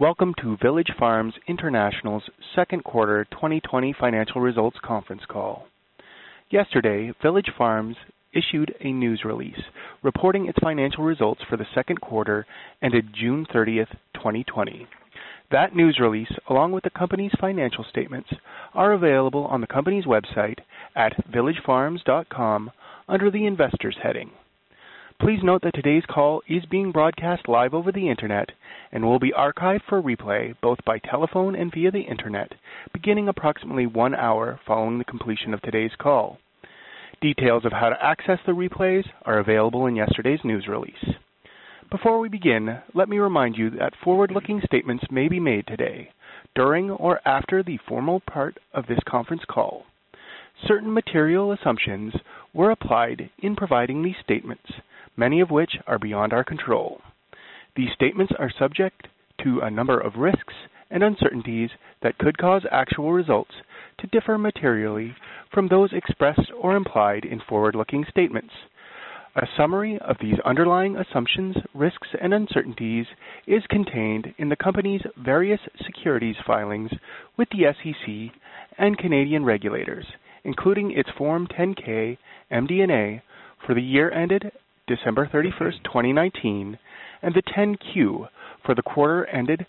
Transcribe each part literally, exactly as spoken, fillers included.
Welcome to Village Farms International's second quarter twenty twenty financial results conference call. Yesterday, Village Farms issued a news release reporting its financial results for the second quarter ended June thirtieth, twenty twenty. That news release, along with the company's financial statements, are available on the company's website at village farms dot com under the Investors heading. Please note that today's call is being broadcast live over the Internet and will be archived for replay both by telephone and via the Internet, beginning approximately one hour following the completion of today's call. Details of how to access the replays are available in yesterday's news release. Before we begin, let me remind you that forward-looking statements may be made today, during or after the formal part of this conference call. Certain material assumptions were applied in providing these statements, many of which are beyond our control. These statements are subject to a number of risks and uncertainties that could cause actual results to differ materially from those expressed or implied in forward-looking statements. A summary of these underlying assumptions, risks, and uncertainties is contained in the company's various securities filings with the S E C and Canadian regulators, including its Form ten K M D and A for the year ended December thirty-first, twenty nineteen, and the ten Q for the quarter ended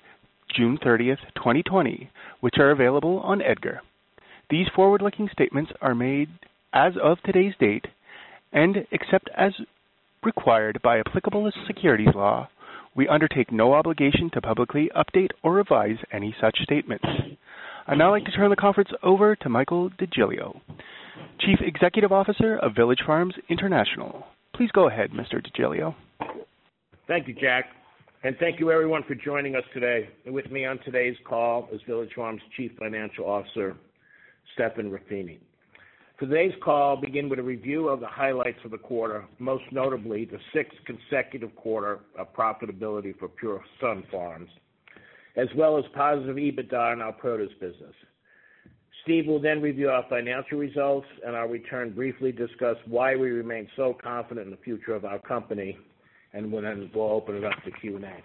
June thirtieth, twenty twenty, which are available on EDGAR. These forward-looking statements are made as of today's date, and except as required by applicable securities law, we undertake no obligation to publicly update or revise any such statements. I'd now like to turn the conference over to Michael DeGiglio, Chief Executive Officer of Village Farms International. Please go ahead, Mister DeGiglio. Thank you, Jack, and thank you everyone for joining us today. With me on today's call is Village Farms Chief Financial Officer, Stephan Ruffini. For today's call, I'll begin with a review of the highlights of the quarter, most notably the sixth consecutive quarter of profitability for Pure Sunfarms, as well as positive EBITDA in our produce business. Steve will then review our financial results, and I'll return briefly discuss why we remain so confident in the future of our company, and then we'll open it up to Q and A.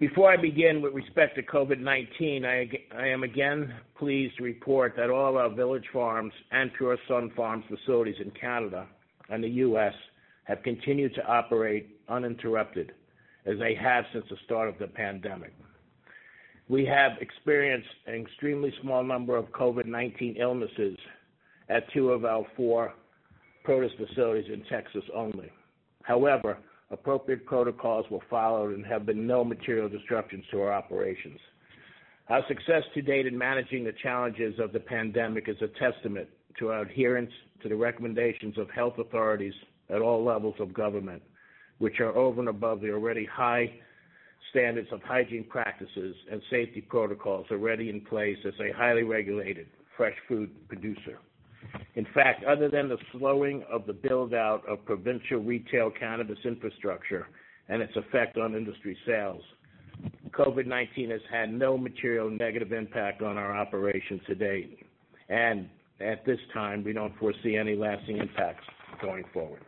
Before I begin, with respect to COVID nineteen, I, I am again pleased to report that all of our Village Farms and Pure Sunfarms facilities in Canada and the U S have continued to operate uninterrupted, as they have since the start of the pandemic. We have experienced an extremely small number of COVID nineteen illnesses at two of our four produce facilities in Texas only. However, appropriate protocols were followed and have been no material disruptions to our operations. Our success to date in managing the challenges of the pandemic is a testament to our adherence to the recommendations of health authorities at all levels of government, which are over and above the already high standards of hygiene practices and safety protocols already in place as a highly regulated fresh food producer. In fact, other than the slowing of the build-out of provincial retail cannabis infrastructure and its effect on industry sales, COVID nineteen has had no material negative impact on our operations to date, and at this time, we don't foresee any lasting impacts going forward.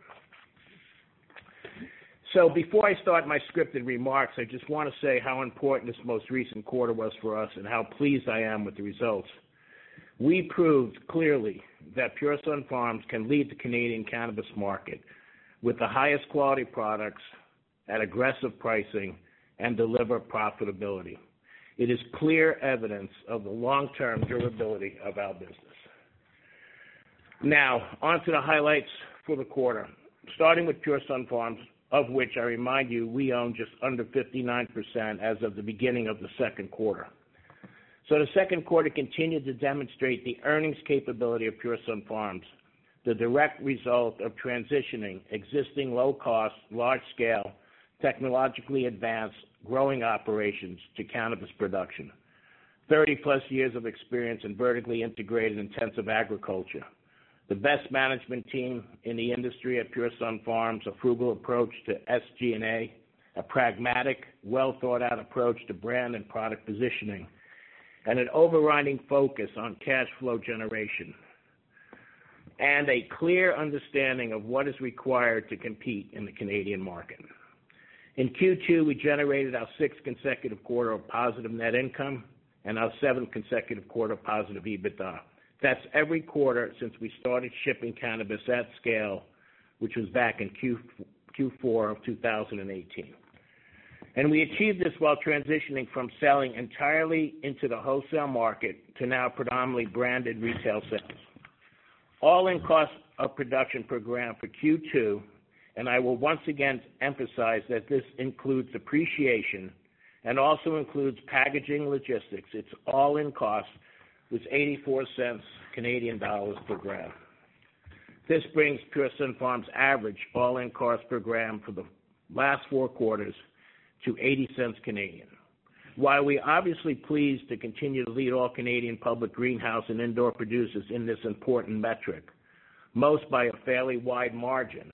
So before I start my scripted remarks, I just want to say how important this most recent quarter was for us and how pleased I am with the results. We proved clearly that Pure Sunfarms can lead the Canadian cannabis market with the highest quality products at aggressive pricing and deliver profitability. It is clear evidence of the long-term durability of our business. Now, on to the highlights for the quarter, starting with Pure Sunfarms, of which I remind you we own just under fifty-nine percent as of the beginning of the second quarter. So the second quarter continued to demonstrate the earnings capability of Pure Sunfarms, the direct result of transitioning existing low-cost, large-scale technologically advanced growing operations to cannabis production, thirty plus years of experience in vertically integrated intensive agriculture, the best management team in the industry at Pure Sunfarms, a frugal approach to S G and A, a pragmatic, well-thought-out approach to brand and product positioning, and an overriding focus on cash flow generation, and a clear understanding of what is required to compete in the Canadian market. In Q two, we generated our sixth consecutive quarter of positive net income and our seventh consecutive quarter of positive EBITDA. That's every quarter since we started shipping cannabis at scale, which was back in Q four of two thousand eighteen. And we achieved this while transitioning from selling entirely into the wholesale market to now predominantly branded retail sales. All-in cost of production per gram for Q two, and I will once again emphasize that this includes depreciation and also includes packaging logistics. Its all-in cost was eighty-four cents Canadian dollars per gram. This brings Pure Sunfarms' average all-in cost per gram for the last four quarters to eighty cents Canadian. While we are obviously pleased to continue to lead all Canadian public greenhouse and indoor producers in this important metric, most by a fairly wide margin,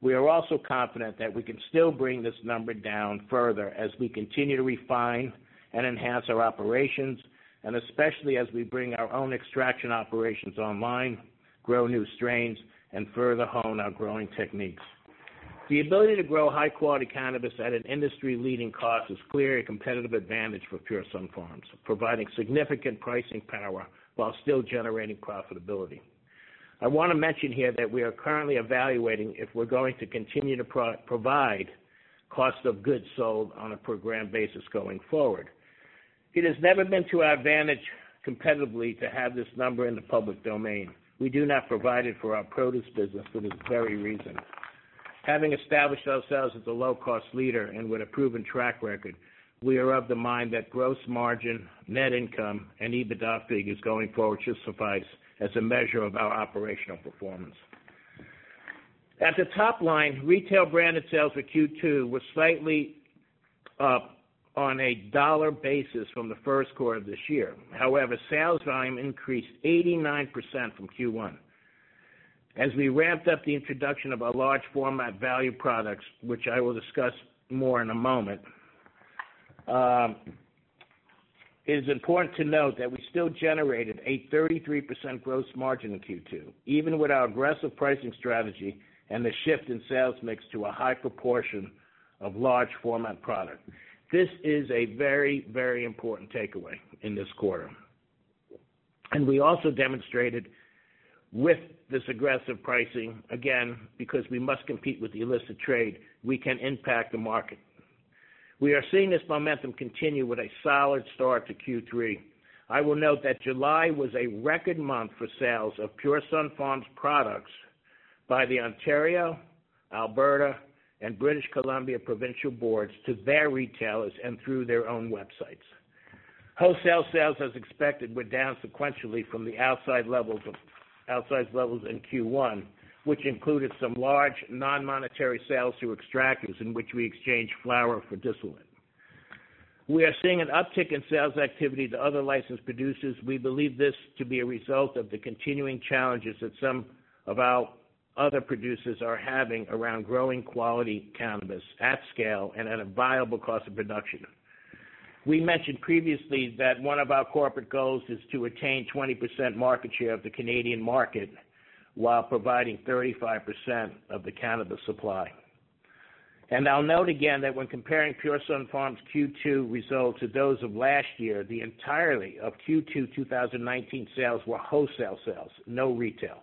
we are also confident that we can still bring this number down further as we continue to refine and enhance our operations, and especially as we bring our own extraction operations online, grow new strains, and further hone our growing techniques. The ability to grow high-quality cannabis at an industry-leading cost is clearly a competitive advantage for Pure Sunfarms, providing significant pricing power while still generating profitability. I want to mention here that we are currently evaluating if we're going to continue to pro- provide cost of goods sold on a per-gram basis going forward. It has never been to our advantage competitively to have this number in the public domain. We do not provide it for our produce business for this very reason. Having established ourselves as a low-cost leader and with a proven track record, we are of the mind that gross margin, net income, and EBITDA figures going forward should suffice as a measure of our operational performance. At the top line, retail branded sales for Q two were slightly up on a dollar basis from the first quarter of this year. However, sales volume increased eighty-nine percent from Q one. As we ramped up the introduction of our large format value products, which I will discuss more in a moment, um, it is important to note that we still generated a thirty-three percent gross margin in Q two, even with our aggressive pricing strategy and the shift in sales mix to a high proportion of large format product. This is a very, very important takeaway in this quarter. And we also demonstrated with this aggressive pricing, again, because we must compete with the illicit trade, we can impact the market. We are seeing this momentum continue with a solid start to Q three. I will note that July was a record month for sales of Pure Sunfarms products by the Ontario, Alberta, and British Columbia provincial boards to their retailers and through their own websites. Wholesale sales, as expected, were down sequentially from the outside levels of outsized levels in Q one, which included some large non-monetary sales to extractors in which we exchanged flower for distillate. We are seeing an uptick in sales activity to other licensed producers. We believe this to be a result of the continuing challenges that some of our other producers are having around growing quality cannabis at scale and at a viable cost of production. We mentioned previously that one of our corporate goals is to attain twenty percent market share of the Canadian market while providing thirty-five percent of the cannabis supply. And I'll note again that when comparing Pure Sunfarms' Q two results to those of last year, the entirety of Q two two thousand nineteen sales were wholesale sales, no retail,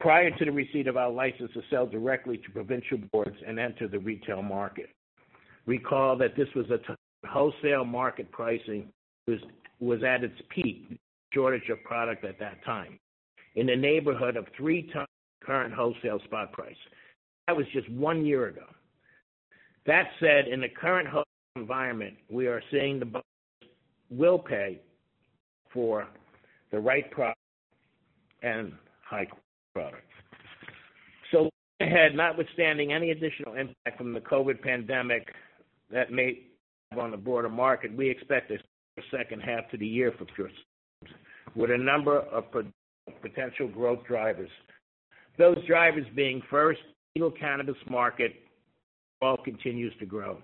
prior to the receipt of our license to sell directly to provincial boards and enter the retail market. Recall that this was a t- wholesale market pricing was, was at its peak shortage of product at that time, in the neighborhood of three times current wholesale spot price. That was just one year ago. That said, in the current wholesale environment, we are seeing the buyers will pay for the right product and high product. So ahead, notwithstanding any additional impact from the COVID pandemic that may have on the broader market, we expect a second half to the year for Pure Sunfarms with a number of potential growth drivers. Those drivers being, first, the legal cannabis market all continues to grow,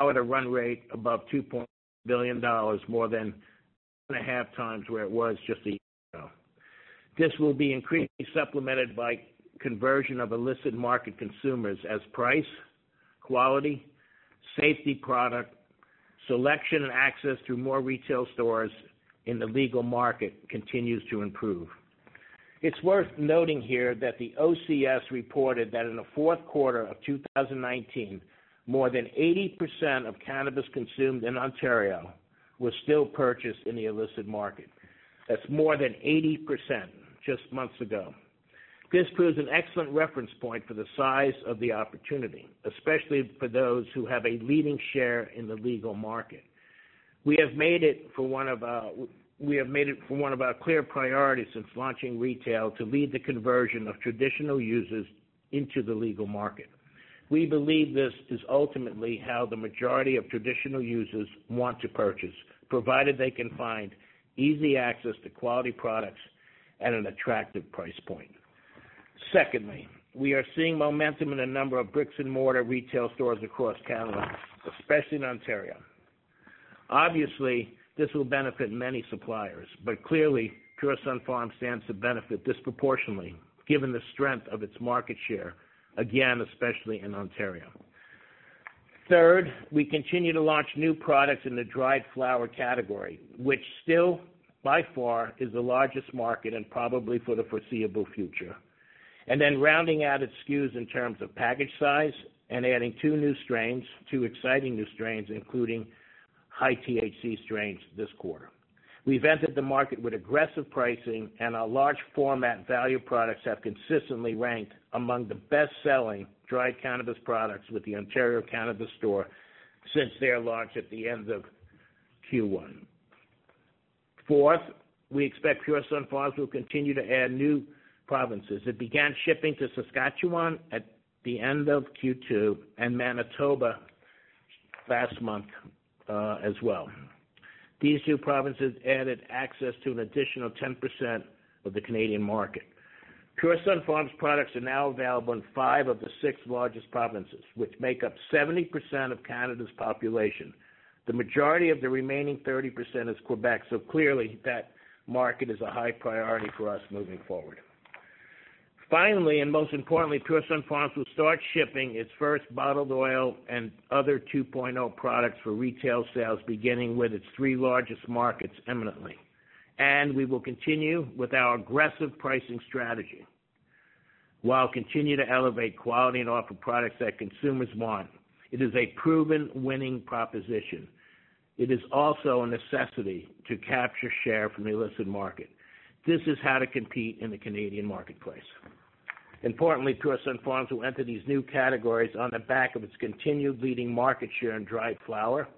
now at a run rate above two point five billion dollars, more than one and a half times where it was just a year ago. This will be increasingly supplemented by conversion of illicit market consumers as price, quality, safety product, selection and access through more retail stores in the legal market continues to improve. It's worth noting here that the O C S reported that in the fourth quarter of two thousand nineteen, more than eighty percent of cannabis consumed in Ontario was still purchased in the illicit market. That's more than eighty percent just months ago. This proves an excellent reference point for the size of the opportunity, especially for those who have a leading share in the legal market. We have made it for one of our, we have made it for one of our clear priorities since launching retail to lead the conversion of traditional users into the legal market. We believe this is ultimately how the majority of traditional users want to purchase, provided they can find easy access to quality products at an attractive price point. Secondly, we are seeing momentum in a number of bricks and mortar retail stores across Canada, especially in Ontario. Obviously, this will benefit many suppliers, but clearly, Pure Sunfarms stands to benefit disproportionately, given the strength of its market share, again, especially in Ontario. Third, we continue to launch new products in the dried flower category, which still, by far, is the largest market and probably for the foreseeable future. And then rounding out its S K Us in terms of package size and adding two new strains, two exciting new strains, including high T H C strains this quarter. We've entered the market with aggressive pricing, and our large format value products have consistently ranked among the best-selling dried cannabis products with the Ontario Cannabis Store since their launch at the end of Q one. Fourth, we expect Pure Sunfarms will continue to add new provinces. It began shipping to Saskatchewan at the end of Q two and Manitoba last month uh, as well. These two provinces added access to an additional ten percent of the Canadian market. Pure Sunfarms products are now available in five of the six largest provinces, which make up seventy percent of Canada's population. The majority of the remaining thirty percent is Quebec, so clearly that market is a high priority for us moving forward. Finally, and most importantly, Pure Sunfarms will start shipping its first bottled oil and other two point oh products for retail sales, beginning with its three largest markets imminently. And we will continue with our aggressive pricing strategy while continue to elevate quality and offer products that consumers want. It is a proven winning proposition. It is also a necessity to capture share from the illicit market. This is how to compete in the Canadian marketplace. Importantly, Pure Sunfarms will enter these new categories on the back of its continued leading market share in dried flower.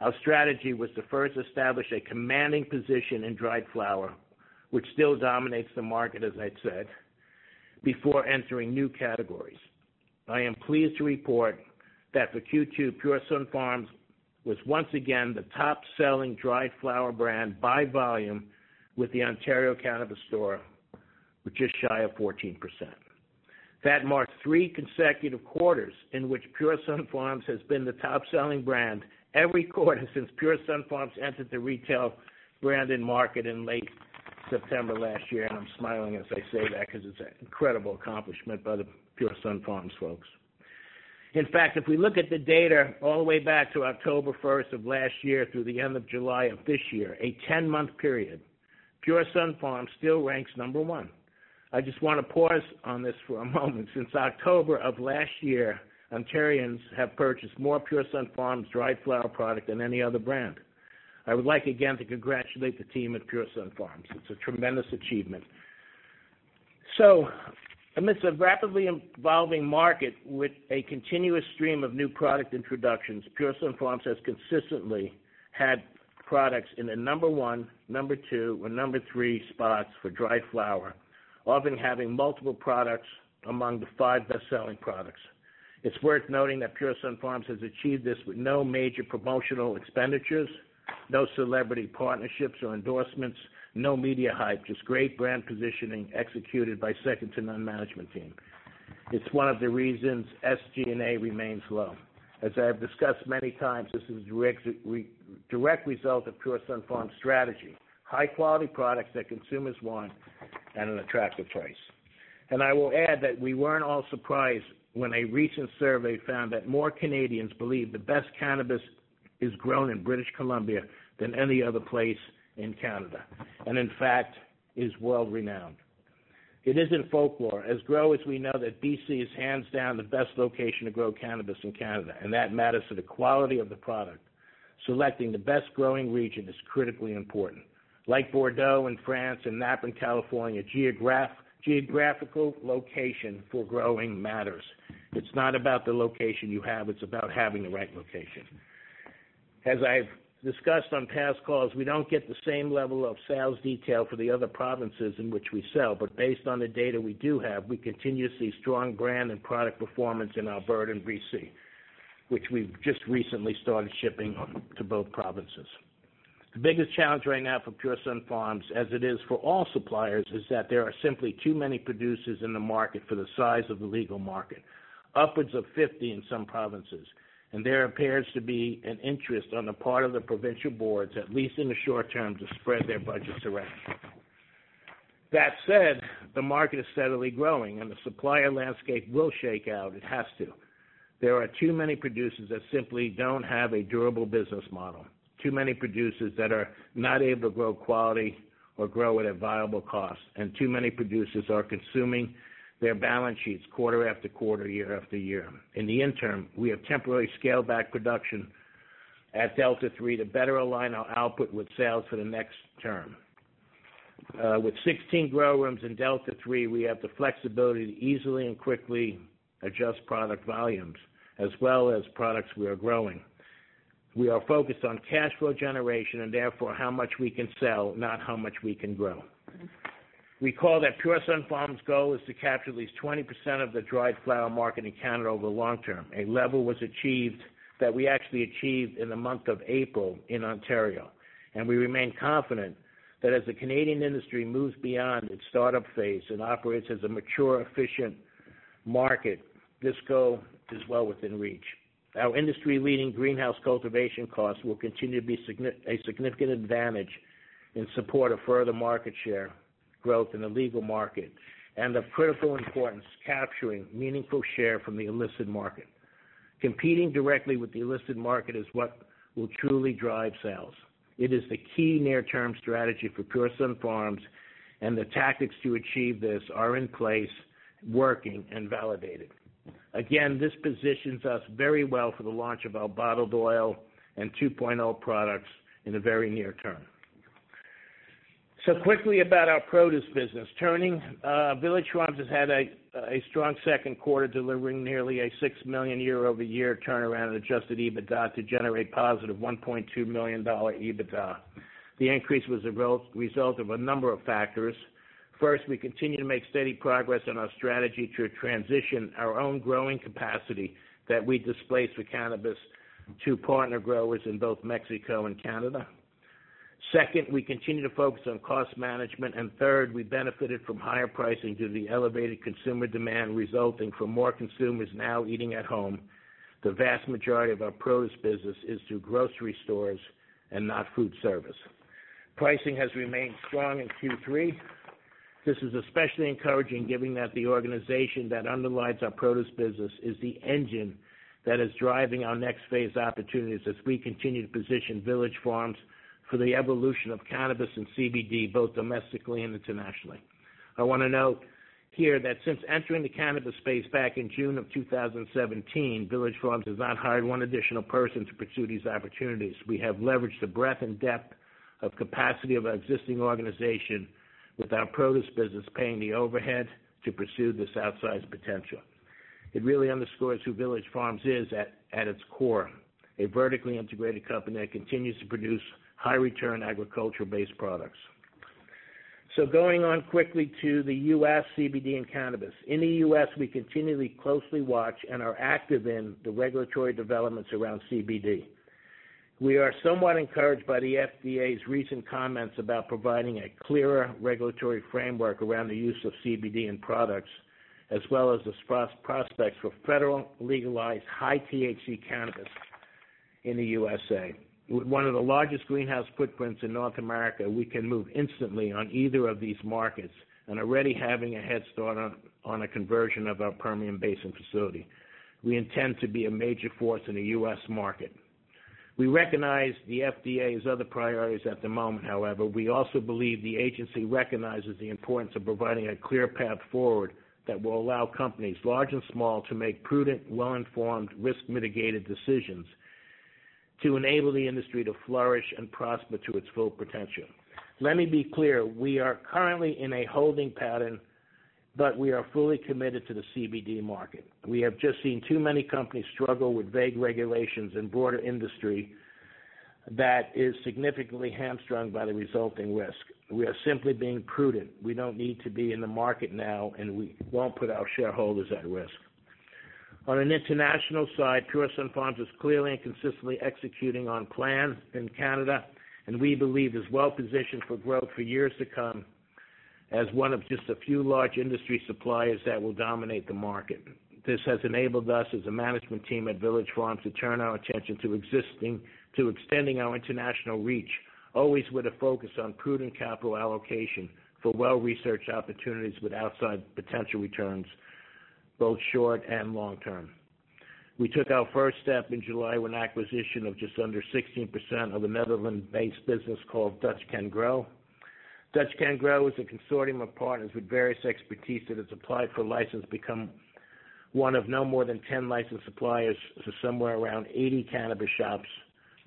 Our strategy was to first establish a commanding position in dried flower, which still dominates the market, as I said, before entering new categories. I am pleased to report that for Q two, Pure Sunfarms was once again the top-selling dried flower brand by volume with the Ontario Cannabis Store, with just shy of fourteen percent. That marks three consecutive quarters in which Pure Sunfarms has been the top-selling brand every quarter since Pure Sunfarms entered the retail branded market in late September last year, and I'm smiling as I say that because it's an incredible accomplishment by the Pure Sunfarms folks. In fact, if we look at the data all the way back to October first of last year through the end of July of this year, a ten-month period, Pure Sunfarms still ranks number one. I just want to pause on this for a moment. Since October of last year, Ontarians have purchased more Pure Sunfarms dried flower product than any other brand. I would like again to congratulate the team at Pure Sunfarms. It's a tremendous achievement. So, amidst a rapidly evolving market with a continuous stream of new product introductions, Pure Sunfarms has consistently had products in the number one, number two, or number three spots for dried flower, often having multiple products among the five best-selling products. It's worth noting that Pure Sunfarms has achieved this with no major promotional expenditures, no celebrity partnerships or endorsements, no media hype, just great brand positioning executed by second-to-none management team. It's one of the reasons S G and A remains low. As I have discussed many times, this is a direct, re, direct result of Pure Sunfarms' strategy, high-quality products that consumers want at an attractive price. And I will add that we weren't all surprised when a recent survey found that more Canadians believe the best cannabis is grown in British Columbia than any other place in Canada, and in fact is world-renowned. It isn't folklore. As growers, we know that B C is hands down the best location to grow cannabis in Canada, and that matters to the quality of the product. Selecting the best growing region is critically important. Like Bordeaux in France and Napa in California, geograph, geographical location for growing matters. It's not about the location you have, it's about having the right location. As I've discussed on past calls, we don't get the same level of sales detail for the other provinces in which we sell, but based on the data we do have, we continue to see strong brand and product performance in Alberta and B C, which we've just recently started shipping to both provinces. The biggest challenge right now for Pure Sunfarms, as it is for all suppliers, is that there are simply too many producers in the market for the size of the legal market, upwards of fifty in some provinces. And there appears to be an interest on the part of the provincial boards, at least in the short term, to spread their budgets around. That said, the market is steadily growing, and the supplier landscape will shake out. It has to. There are too many producers that simply don't have a durable business model, too many producers that are not able to grow quality or grow at a viable cost, and too many producers are consuming their balance sheets quarter after quarter, year after year. In the interim, we have temporarily scaled back production at Delta Three to better align our output with sales for the next term. Uh, with sixteen grow rooms in Delta Three, we have the flexibility to easily and quickly adjust product volumes as well as products we are growing. We are focused on cash flow generation and therefore how much we can sell, not how much we can grow. Recall that Pure Sunfarms' goal is to capture at least twenty percent of the dried flower market in Canada over the long term. A level was achieved that we actually achieved in the month of April in Ontario, and we remain confident that as the Canadian industry moves beyond its startup phase and operates as a mature, efficient market, this goal is well within reach. Our industry-leading greenhouse cultivation costs will continue to be a significant advantage in support of further market share growth in the legal market, and of critical importance capturing meaningful share from the illicit market. Competing directly with the illicit market is what will truly drive sales. It is the key near-term strategy for Pure Sunfarms, and the tactics to achieve this are in place, working, and validated. Again, this positions us very well for the launch of our bottled oil and two point oh products in the very near term. So quickly about our produce business. Turning, uh, Village Farms has had a, a strong second quarter, delivering nearly a six million dollars year-over-year turnaround in adjusted EBITDA to generate positive one point two million dollars EBITDA. The increase was a result of a number of factors. First, we continue to make steady progress on our strategy to transition our own growing capacity that we displace for cannabis to partner growers in both Mexico and Canada. Second, we continue to focus on cost management. And third, we benefited from higher pricing due to the elevated consumer demand resulting from more consumers now eating at home. The vast majority of our produce business is through grocery stores and not food service. Pricing has remained strong in Q three. This is especially encouraging given that the organization that underlies our produce business is the engine that is driving our next phase opportunities as we continue to position Village Farms for the evolution of cannabis and C B D, both domestically and internationally. I want to note here that since entering the cannabis space back in June of two thousand seventeen, Village Farms has not hired one additional person to pursue these opportunities. We have leveraged the breadth and depth of capacity of our existing organization, with our produce business paying the overhead to pursue this outsized potential. It really underscores who Village Farms is at, at its core, a vertically integrated company that continues to produce high-return agricultural-based products. So going on quickly to the U S C B D and cannabis. In the U S, we continually closely watch and are active in the regulatory developments around C B D. We are somewhat encouraged by the F D A's recent comments about providing a clearer regulatory framework around the use of C B D in products, as well as the prospects for federal legalized high T H C cannabis in the U S A. With one of the largest greenhouse footprints in North America, we can move instantly on either of these markets and already having a head start on, on a conversion of our Permian Basin facility. We intend to be a major force in the U S market. We recognize the F D A's other priorities at the moment, however. We also believe the agency recognizes the importance of providing a clear path forward that will allow companies, large and small, to make prudent, well-informed, risk-mitigated decisions to enable the industry to flourish and prosper to its full potential. Let me be clear, we are currently in a holding pattern, but we are fully committed to the C B D market. We have just seen too many companies struggle with vague regulations and broader industry that is significantly hamstrung by the resulting risk. We are simply being prudent. We don't need to be in the market now, and we won't put our shareholders at risk. On an international side, Pure Sunfarms is clearly and consistently executing on plans in Canada, and we believe is well-positioned for growth for years to come as one of just a few large industry suppliers that will dominate the market. This has enabled us as a management team at Village Farms to turn our attention to existing, to extending our international reach, always with a focus on prudent capital allocation for well-researched opportunities with outside potential returns, both short and long-term. We took our first step in July with an acquisition of just under sixteen percent of a Netherlands-based business called Dutch Can Grow. Dutch Can Grow is a consortium of partners with various expertise that has applied for license, become one of no more than ten licensed suppliers to somewhere around eighty cannabis shops,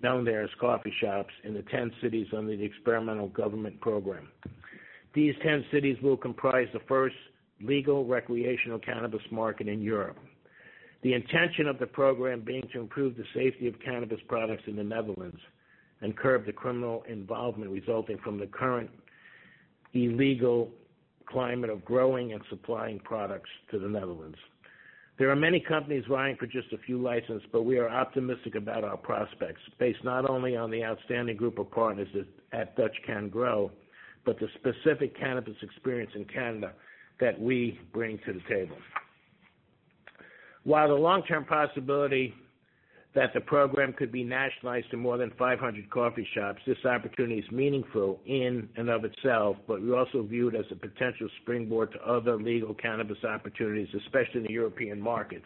known there as coffee shops, in the ten cities under the experimental government program. These ten cities will comprise the first legal recreational cannabis market in Europe. The intention of the program being to improve the safety of cannabis products in the Netherlands and curb the criminal involvement resulting from the current illegal climate of growing and supplying products to the Netherlands. There are many companies vying for just a few licenses, but we are optimistic about our prospects, based not only on the outstanding group of partners at Dutch Can Grow, but the specific cannabis experience in Canada that we bring to the table. While the long-term possibility that the program could be nationalized to more than five hundred coffee shops, this opportunity is meaningful in and of itself, but we also view it as a potential springboard to other legal cannabis opportunities, especially in the European markets.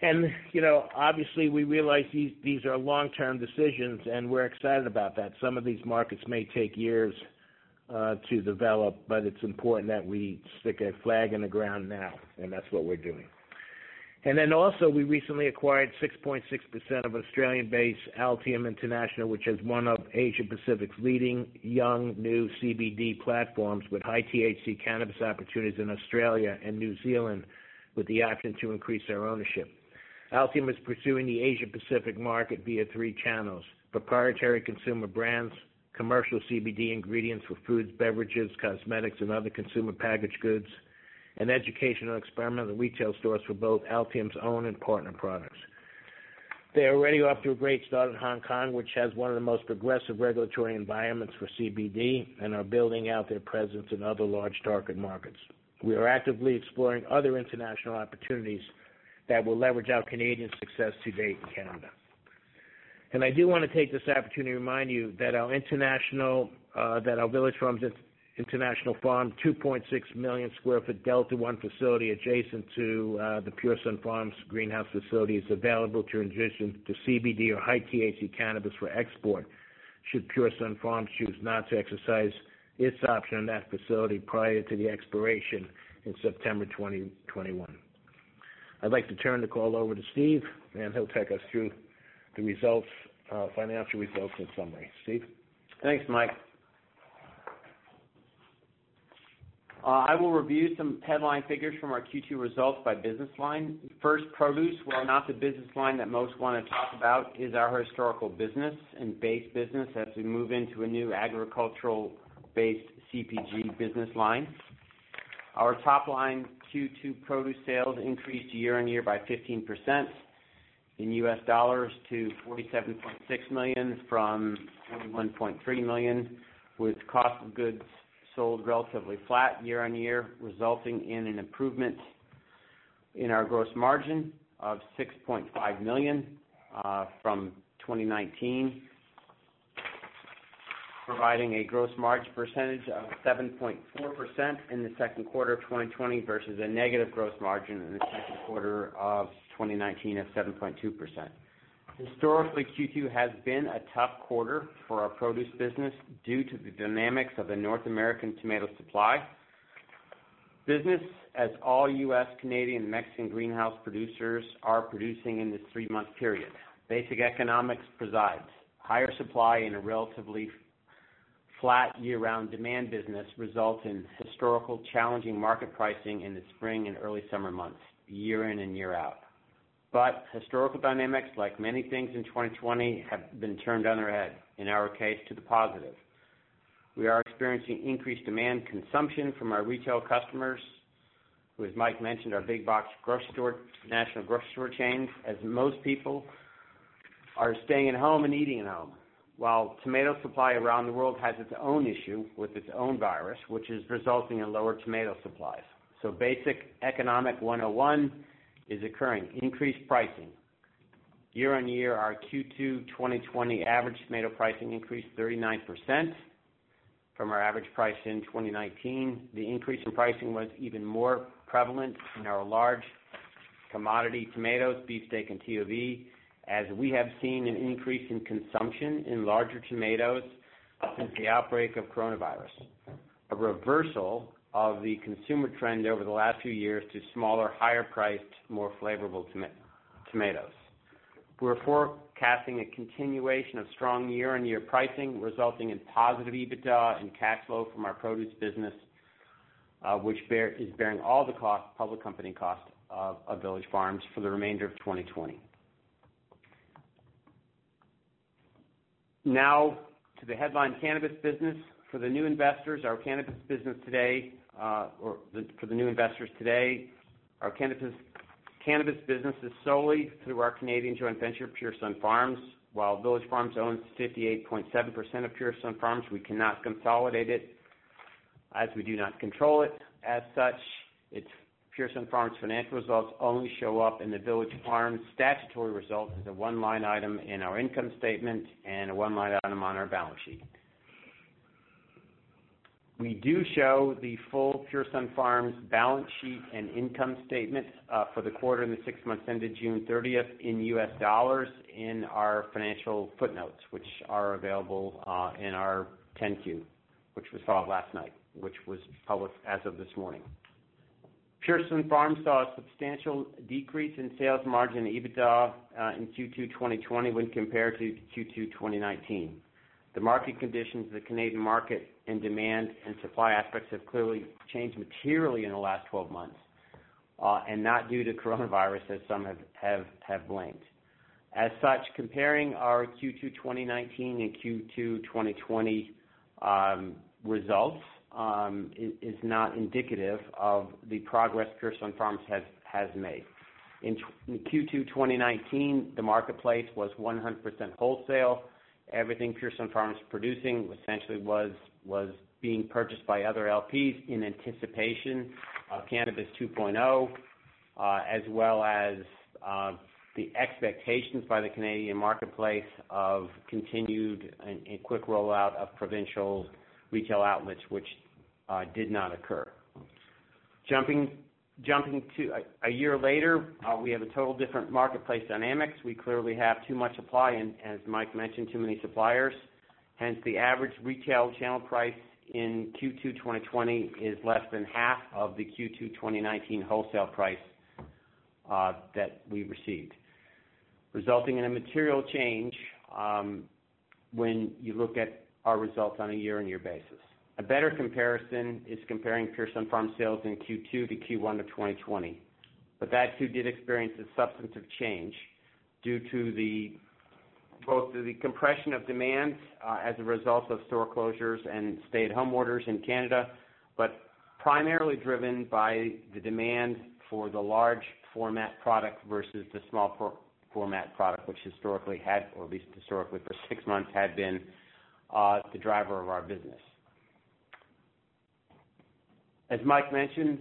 And, you know, obviously we realize these, these are long-term decisions, and we're excited about that. Some of these markets may take years Uh, to develop, but it's important that we stick a flag in the ground now, and that's what we're doing. And then also, we recently acquired six point six percent of Australian-based Altium International, which is one of Asia-Pacific's leading young new C B D platforms with high T H C cannabis opportunities in Australia and New Zealand, with the option to increase our ownership. Altium is pursuing the Asia-Pacific market via three channels: proprietary consumer brands, commercial C B D ingredients for foods, beverages, cosmetics, and other consumer packaged goods, and educational experimental retail stores for both Altium's own and partner products. They are already off to a great start in Hong Kong, which has one of the most progressive regulatory environments for C B D, and are building out their presence in other large target markets. We are actively exploring other international opportunities that will leverage our Canadian success to date in Canada. And I do want to take this opportunity to remind you that our international, uh, that our Village Farms International Farm, two point six million square foot Delta One facility adjacent to uh, the Pure Sun Farms greenhouse facility is available to transition to C B D or high T H C cannabis for export, should Pure Sun Farms choose not to exercise its option on that facility prior to the expiration in September twenty twenty-one. I'd like to turn the call over to Steve, and he'll take us through the results, uh, financial results in summary. Steve? Thanks, Mike. Uh, I will review some headline figures from our Q two results by business line. First, produce, while not the business line that most want to talk about, is our historical business and base business as we move into a new agricultural produce-based C P G business line. Our top-line Q two produce sales increased year-on-year by fifteen percent in U S dollars to forty-seven point six million dollars from forty-one point three million dollars, with cost of goods sold relatively flat year-on-year, resulting in an improvement in our gross margin of six point five million dollars uh, from twenty nineteen, providing a gross margin percentage of seven point four percent in the second quarter of twenty twenty versus a negative gross margin in the second quarter of twenty nineteen of seven point two percent. Historically, Q two has been a tough quarter for our produce business due to the dynamics of the North American tomato supply business, as all U S, Canadian, and Mexican greenhouse producers are producing in this three-month period. Basic economics presides. Higher supply in a relatively flat year-round demand business results in historical challenging market pricing in the spring and early summer months, year in and year out. But historical dynamics, like many things in twenty twenty, have been turned on their head, in our case, to the positive. We are experiencing increased demand consumption from our retail customers, who, as Mike mentioned, are big box grocery store, national grocery store chains, as most people are staying at home and eating at home. While tomato supply around the world has its own issue with its own virus, which is resulting in lower tomato supplies. So basic economic one oh one is occurring, increased pricing. Year on year, our Q two twenty twenty average tomato pricing increased thirty-nine percent from our average price in twenty nineteen. The increase in pricing was even more prevalent in our large commodity tomatoes, beefsteak and T O V, as we have seen an increase in consumption in larger tomatoes since the outbreak of coronavirus, a reversal of the consumer trend over the last few years to smaller, higher-priced, more flavorful tom- tomatoes. We're forecasting a continuation of strong year-on-year pricing, resulting in positive EBITDA and cash flow from our produce business, uh, which bear, is bearing all the cost, public company cost of, of Village Farms for the remainder of twenty twenty. Now to the headline cannabis business. For the new investors, our cannabis business today, uh, or the, for the new investors today, our cannabis cannabis business is solely through our Canadian joint venture, Pure Sunfarms. While Village Farms owns fifty-eight point seven percent of Pure Sunfarms, we cannot consolidate it, as we do not control it. As such, it's Pure Sunfarms' financial results only show up in the Village Farms statutory results as a one-line item in our income statement and a one-line item on our balance sheet. We do show the full Pure Sunfarms balance sheet and income statement uh, for the quarter and the six months ended June thirtieth in U S dollars in our financial footnotes, which are available uh, in our ten Q, which was filed last night, which was published as of this morning. Pure Sunfarms saw a substantial decrease in sales margin and EBITDA uh, in Q two twenty twenty when compared to Q two twenty nineteen. The market conditions, the Canadian market, and demand and supply aspects have clearly changed materially in the last twelve months, uh, and not due to coronavirus, as some have, have, have blamed. As such, comparing our Q two twenty nineteen and Q two twenty twenty um, results, Um, is not indicative of the progress Pure Sunfarms has, has made. In, in Q two twenty nineteen, the marketplace was one hundred percent wholesale. Everything Pure Sunfarms producing essentially was, was being purchased by other L Ps in anticipation of Cannabis two point oh, uh, as well as uh, the expectations by the Canadian marketplace of continued and, and quick rollout of provincial retail outlets, which Uh, did not occur. Jumping jumping to a, a year later, uh, we have a total different marketplace dynamics. We clearly have too much supply and, as Mike mentioned, too many suppliers. Hence, the average retail channel price in Q two twenty twenty is less than half of the Q two twenty nineteen wholesale price uh, that we received, resulting in a material change um, when you look at our results on a year-on-year basis. A better comparison is comparing Pure Sunfarms sales in Q two to Q one of twenty twenty, but that too did experience a substantive change due to the both the compression of demand uh, as a result of store closures and stay-at-home orders in Canada, but primarily driven by the demand for the large format product versus the small pro- format product, which historically had, or at least historically for six months, had been uh, the driver of our business. As Mike mentioned,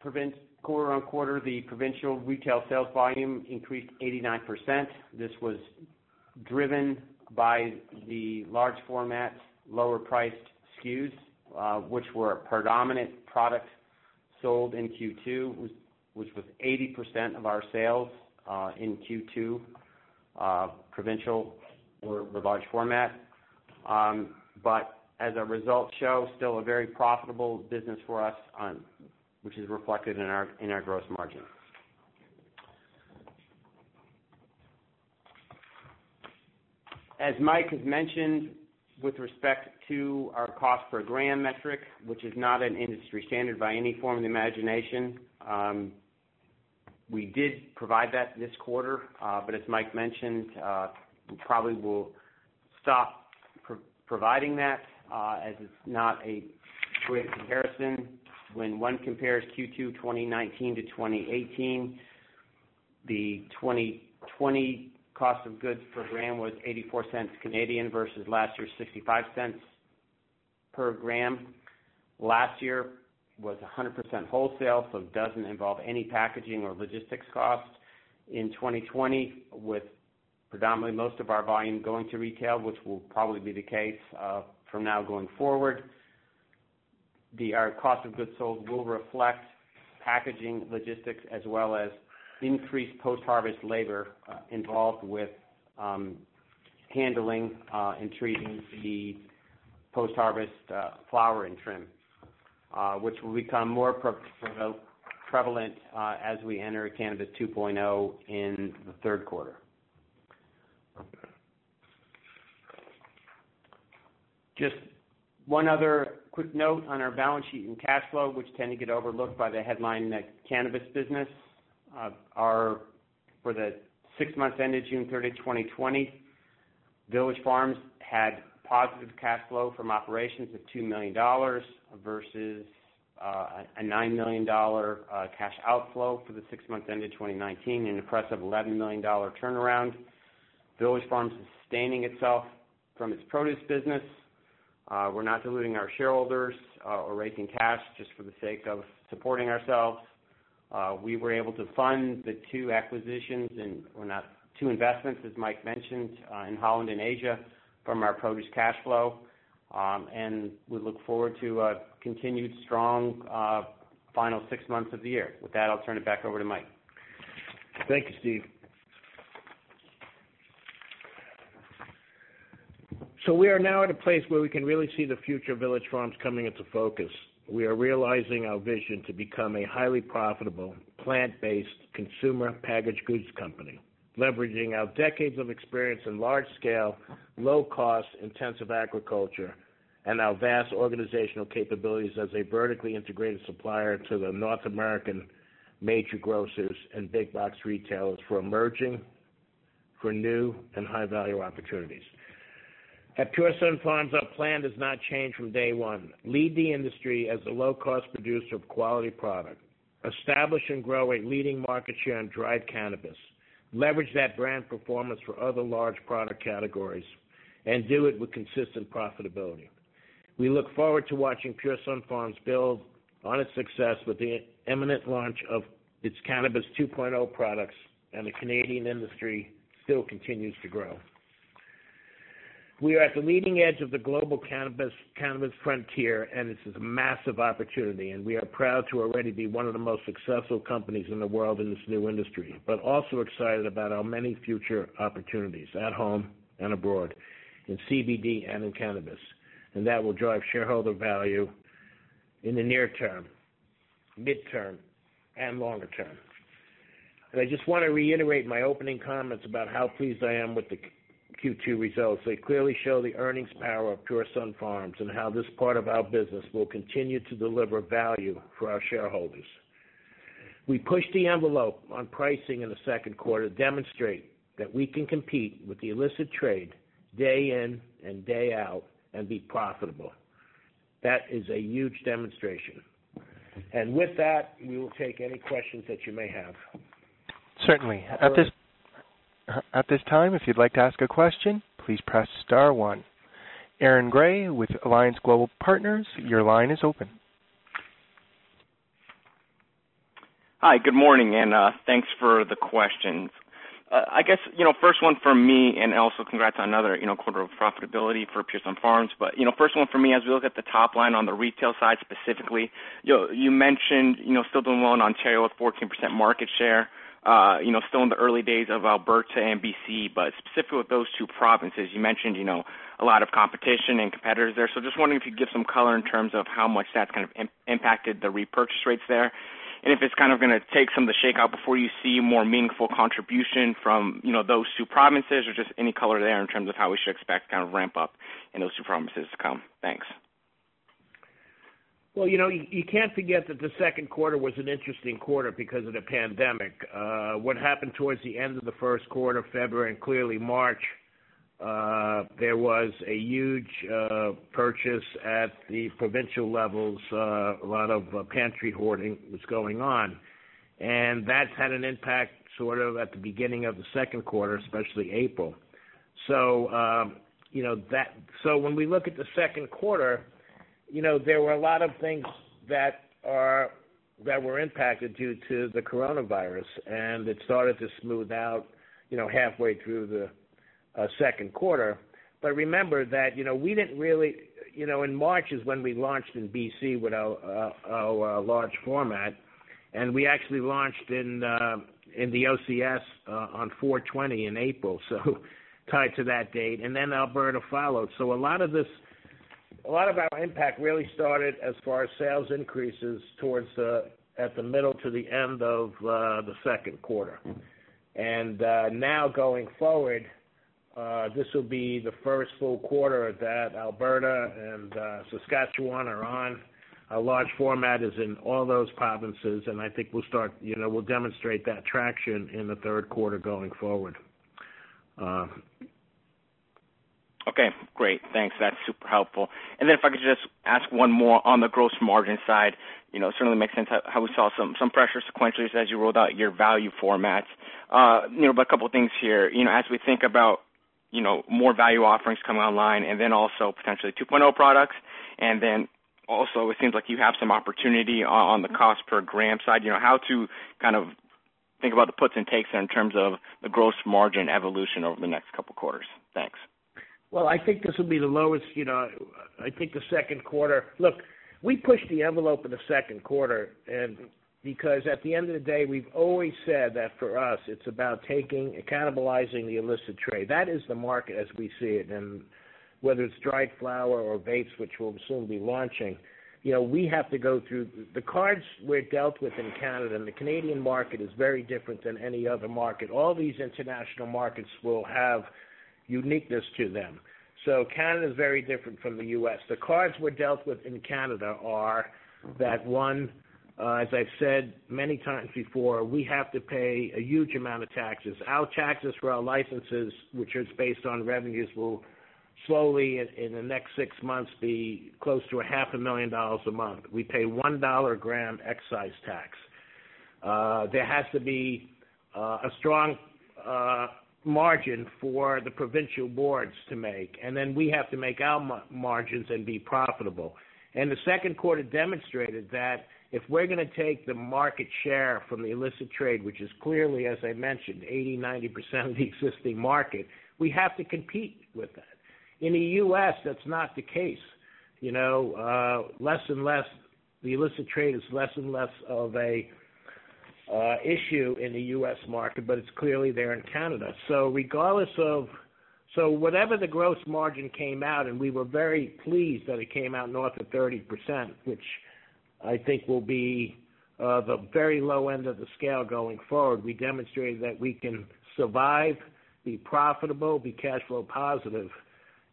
prevent- quarter on quarter, the provincial retail sales volume increased eighty-nine percent. This was driven by the large format, lower priced S K Us, uh, which were a predominant product sold in Q two, which was eighty percent of our sales uh, in Q two. Uh, provincial were, were large format. Um, but as our results show, still a very profitable business for us, on, which is reflected in our in our gross margin. As Mike has mentioned, with respect to our cost per gram metric, which is not an industry standard by any form of the imagination, um, we did provide that this quarter, uh, but as Mike mentioned, uh, we probably will stop pro- providing that uh, as it's not a great comparison. When one compares Q two twenty nineteen to twenty eighteen, the twenty twenty cost of goods per gram was eighty-four cents Canadian versus last year's sixty-five cents per gram. Last year was one hundred percent wholesale, so it doesn't involve any packaging or logistics costs. In twenty twenty, with predominantly most of our volume going to retail, which will probably be the case uh, from now going forward, The, our cost of goods sold will reflect packaging, logistics, as well as increased post-harvest labor uh, involved with um, handling uh, and treating the post-harvest uh, flower and trim, uh, which will become more pre- prevalent uh, as we enter Cannabis two point oh in the third quarter. Just one other quick note on our balance sheet and cash flow, which tend to get overlooked by the headline uh, cannabis business. Uh, our, for the six months ended June thirtieth, twenty twenty, Village Farms had positive cash flow from operations of two million dollars versus uh, a nine million dollars uh, cash outflow for the six months ended twenty nineteen, an impressive eleven million dollars turnaround. Village Farms is sustaining itself from its produce business. Uh, we're not diluting our shareholders uh, or raising cash just for the sake of supporting ourselves. Uh, we were able to fund the two acquisitions and or not two investments, as Mike mentioned, uh, in Holland and Asia from our produce cash flow. Um, and we look forward to a continued strong uh, final six months of the year. With that, I'll turn it back over to Mike. Thank you, Steve. So we are now at a place where we can really see the future of Village Farms coming into focus. We are realizing our vision to become a highly profitable, plant-based, consumer packaged goods company, leveraging our decades of experience in large-scale, low-cost, intensive agriculture, and our vast organizational capabilities as a vertically integrated supplier to the North American major grocers and big box retailers for emerging, for new, and high-value opportunities. At Pure Sunfarms, our plan does not change from day one. Lead the industry as a low-cost producer of quality product. Establish and grow a leading market share in dried cannabis. Leverage that brand performance for other large product categories, and do it with consistent profitability. We look forward to watching Pure Sunfarms build on its success with the imminent launch of its Cannabis two point oh products, and the Canadian industry still continues to grow. We are at the leading edge of the global cannabis cannabis frontier, and this is a massive opportunity, and we are proud to already be one of the most successful companies in the world in this new industry, but also excited about our many future opportunities at home and abroad, in C B D and in cannabis, and that will drive shareholder value in the near term, midterm, and longer term. And I just want to reiterate my opening comments about how pleased I am with the Q two results. They clearly show the earnings power of Pure Sunfarms and how this part of our business will continue to deliver value for our shareholders. We pushed the envelope on pricing in the second quarter to demonstrate that we can compete with the illicit trade day in and day out and be profitable. That is a huge demonstration. And with that, we will take any questions that you may have. Certainly. At this at this time, if you'd like to ask a question, please press star one. Aaron Gray with Alliance Global Partners, your line is open. Hi, good morning, and uh, thanks for the questions. Uh, I guess, you know, first one for me, and also congrats on another, you know, quarter of profitability for Pure Sunfarms. But, you know, first one for me, as we look at the top line on the retail side specifically, you know, you mentioned, you know, still doing well in Ontario with fourteen percent market share, uh, you know, still in the early days of Alberta and B C, but specifically with those two provinces, you mentioned, you know, a lot of competition and competitors there. So just wondering if you could give some color in terms of how much that's kind of im- impacted the repurchase rates there. And if it's kind of going to take some of the shakeout before you see more meaningful contribution from, you know, those two provinces, or just any color there in terms of how we should expect kind of ramp up in those two provinces to come. Thanks. Well, you know, you, you can't forget that the second quarter was an interesting quarter because of the pandemic. Uh, what happened towards the end of the first quarter, February, and clearly March, uh, there was a huge uh, purchase at the provincial levels. Uh, a lot of uh, pantry hoarding was going on, and that's had an impact sort of at the beginning of the second quarter, especially April. So, um, you know, that. So when we look at the second quarter, you know, there were a lot of things that are that were impacted due to the coronavirus, and it started to smooth out, you know, halfway through the Uh, second quarter. But remember that, you know, we didn't really, you know, in March is when we launched in B C with our, uh, our uh, large format, and we actually launched in uh, in the O C S uh, on four twenty in April, so tied to that date, and then Alberta followed. So a lot of this, a lot of our impact really started as far as sales increases towards the, at the middle to the end of uh, the second quarter. And uh, now going forward, Uh, this will be the first full quarter that Alberta and uh, Saskatchewan are on. Our large format is in all those provinces, and I think we'll start, you know, we'll demonstrate that traction in the third quarter going forward. Uh, okay, great. Thanks. That's super helpful. And then if I could just ask one more on the gross margin side. You know, it certainly makes sense how we saw some, some pressure sequentially as you rolled out your value formats. Uh, you know, but a couple of things here. You know, as we think about, you know, more value offerings coming online, and then also potentially two point oh products. And then also it seems like you have some opportunity on the cost per gram side, you know, how to kind of think about the puts and takes there in terms of the gross margin evolution over the next couple quarters. Thanks. Well, I think this will be the lowest, you know, I think the second quarter, look, we pushed the envelope in the second quarter, and because at the end of the day, we've always said that for us, it's about taking, cannibalizing the illicit trade. That is the market as we see it, and whether it's dried flower or vapes, which we'll soon be launching, you know, we have to go through the cards we're dealt with in Canada, and the Canadian market is very different than any other market. All these international markets will have uniqueness to them. So Canada is very different from the U S. The cards we're dealt with in Canada are that one, Uh, as I've said many times before, we have to pay a huge amount of taxes. Our taxes for our licenses, which is based on revenues, will slowly in, in the next six months be close to a half a million dollars a month. We pay one dollar a gram excise tax. Uh, there has to be uh, a strong uh, margin for the provincial boards to make, and then we have to make our ma- margins and be profitable. And the second quarter demonstrated that if we're going to take the market share from the illicit trade, which is clearly, as I mentioned, eighty, ninety percent of the existing market, we have to compete with that. In the U S, that's not the case. You know, uh, less and less, the illicit trade is less and less of a uh, issue in the U S market, but it's clearly there in Canada. So regardless of, so whatever the gross margin came out, and we were very pleased that it came out north of thirty percent, which I think will be uh, the very low end of the scale going forward. We demonstrated that we can survive, be profitable, be cash flow positive,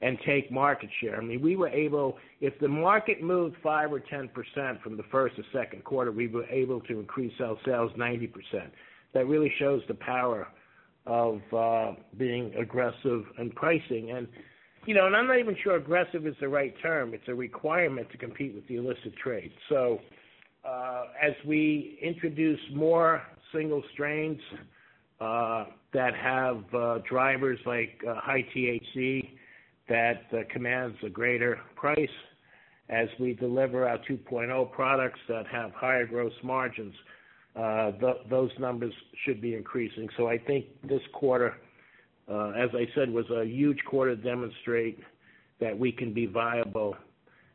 and take market share. I mean, we were able, if the market moved five or ten percent from the first to second quarter, we were able to increase our sales ninety percent. That really shows the power of uh, being aggressive in pricing. And, you know, and I'm not even sure aggressive is the right term. It's a requirement to compete with the illicit trade. So uh, as we introduce more single strains uh, that have uh, drivers like uh, high T H C that uh, commands a greater price, as we deliver our two point oh products that have higher gross margins, uh, th those numbers should be increasing. So I think this quarter, uh, as I said, was a huge quarter to demonstrate that we can be viable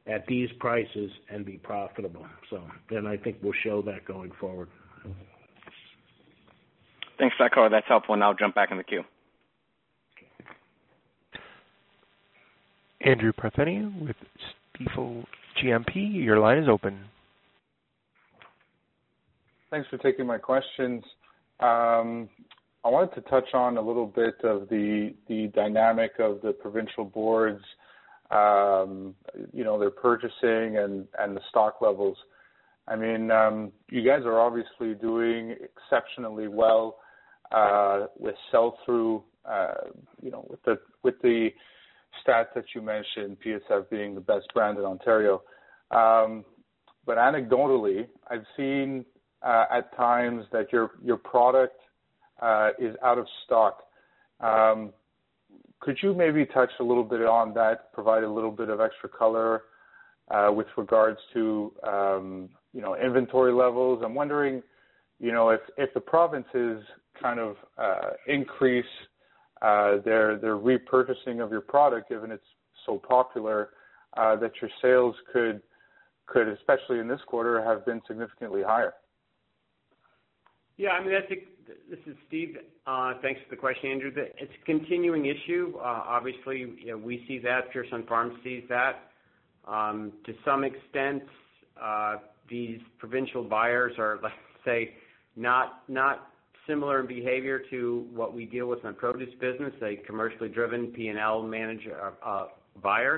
at these prices and be profitable. So then I think we'll show that going forward. Thanks, Michael. That's helpful, and I'll jump back in the queue. Andrew Parthenia with People G M P, your line is open. Thanks for taking my questions. Um, I wanted to touch on a little bit of the the dynamic of the provincial boards, um, you know, their purchasing and, and the stock levels. I mean, um, you guys are obviously doing exceptionally well uh, with sell-through, uh, you know, with the with the stat that you mentioned, P S F being the best brand in Ontario. Um, but anecdotally, I've seen uh, at times that your your product uh, is out of stock. Um, could you maybe touch a little bit on that, provide a little bit of extra color uh, with regards to, um, you know, inventory levels? I'm wondering, you know, if, if the provinces kind of uh, increase Uh, they're, they're repurchasing of your product, given it's so popular, uh, that your sales could, could, especially in this quarter, have been significantly higher. Yeah, I mean, that's a, this is Steve. Uh, thanks for the question, Andrew. It's a continuing issue. Uh, obviously, you know, we see that. Pure Sunfarms sees that. Um, to some extent, uh, these provincial buyers are, let's say, not not – similar in behavior to what we deal with in the produce business, a commercially driven P and L manager uh, buyer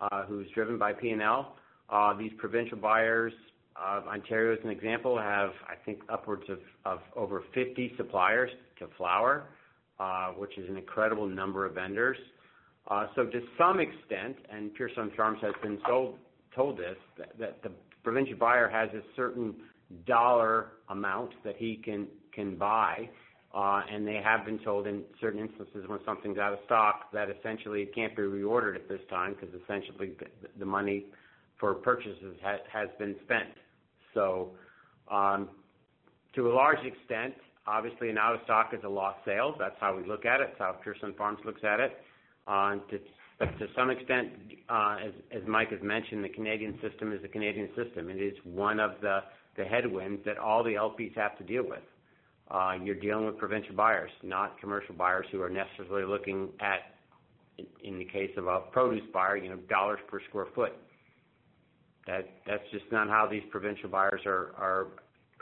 uh, who's driven by P and L. Uh, these provincial buyers, uh, Ontario as an example, have, I think, upwards of, of over fifty suppliers to flour, uh, which is an incredible number of vendors. Uh, so to some extent, and Pure Sunfarms has been told, told this, that, that the provincial buyer has a certain dollar amount that he can can buy, uh, and they have been told in certain instances when something's out of stock that essentially it can't be reordered at this time because essentially the money for purchases ha has been spent. So um, to a large extent, obviously an out of stock is a lost sale. That's how we look at it. That's how Pure Sunfarms looks at it. Uh, to, but to some extent, uh, as, as Mike has mentioned, the Canadian system is the Canadian system. It is one of the, the headwinds that all the L Ps have to deal with. Uh, you're dealing with provincial buyers, not commercial buyers who are necessarily looking at, in, in the case of a produce buyer, you know, dollars per square foot. That that's just not how these provincial buyers are, are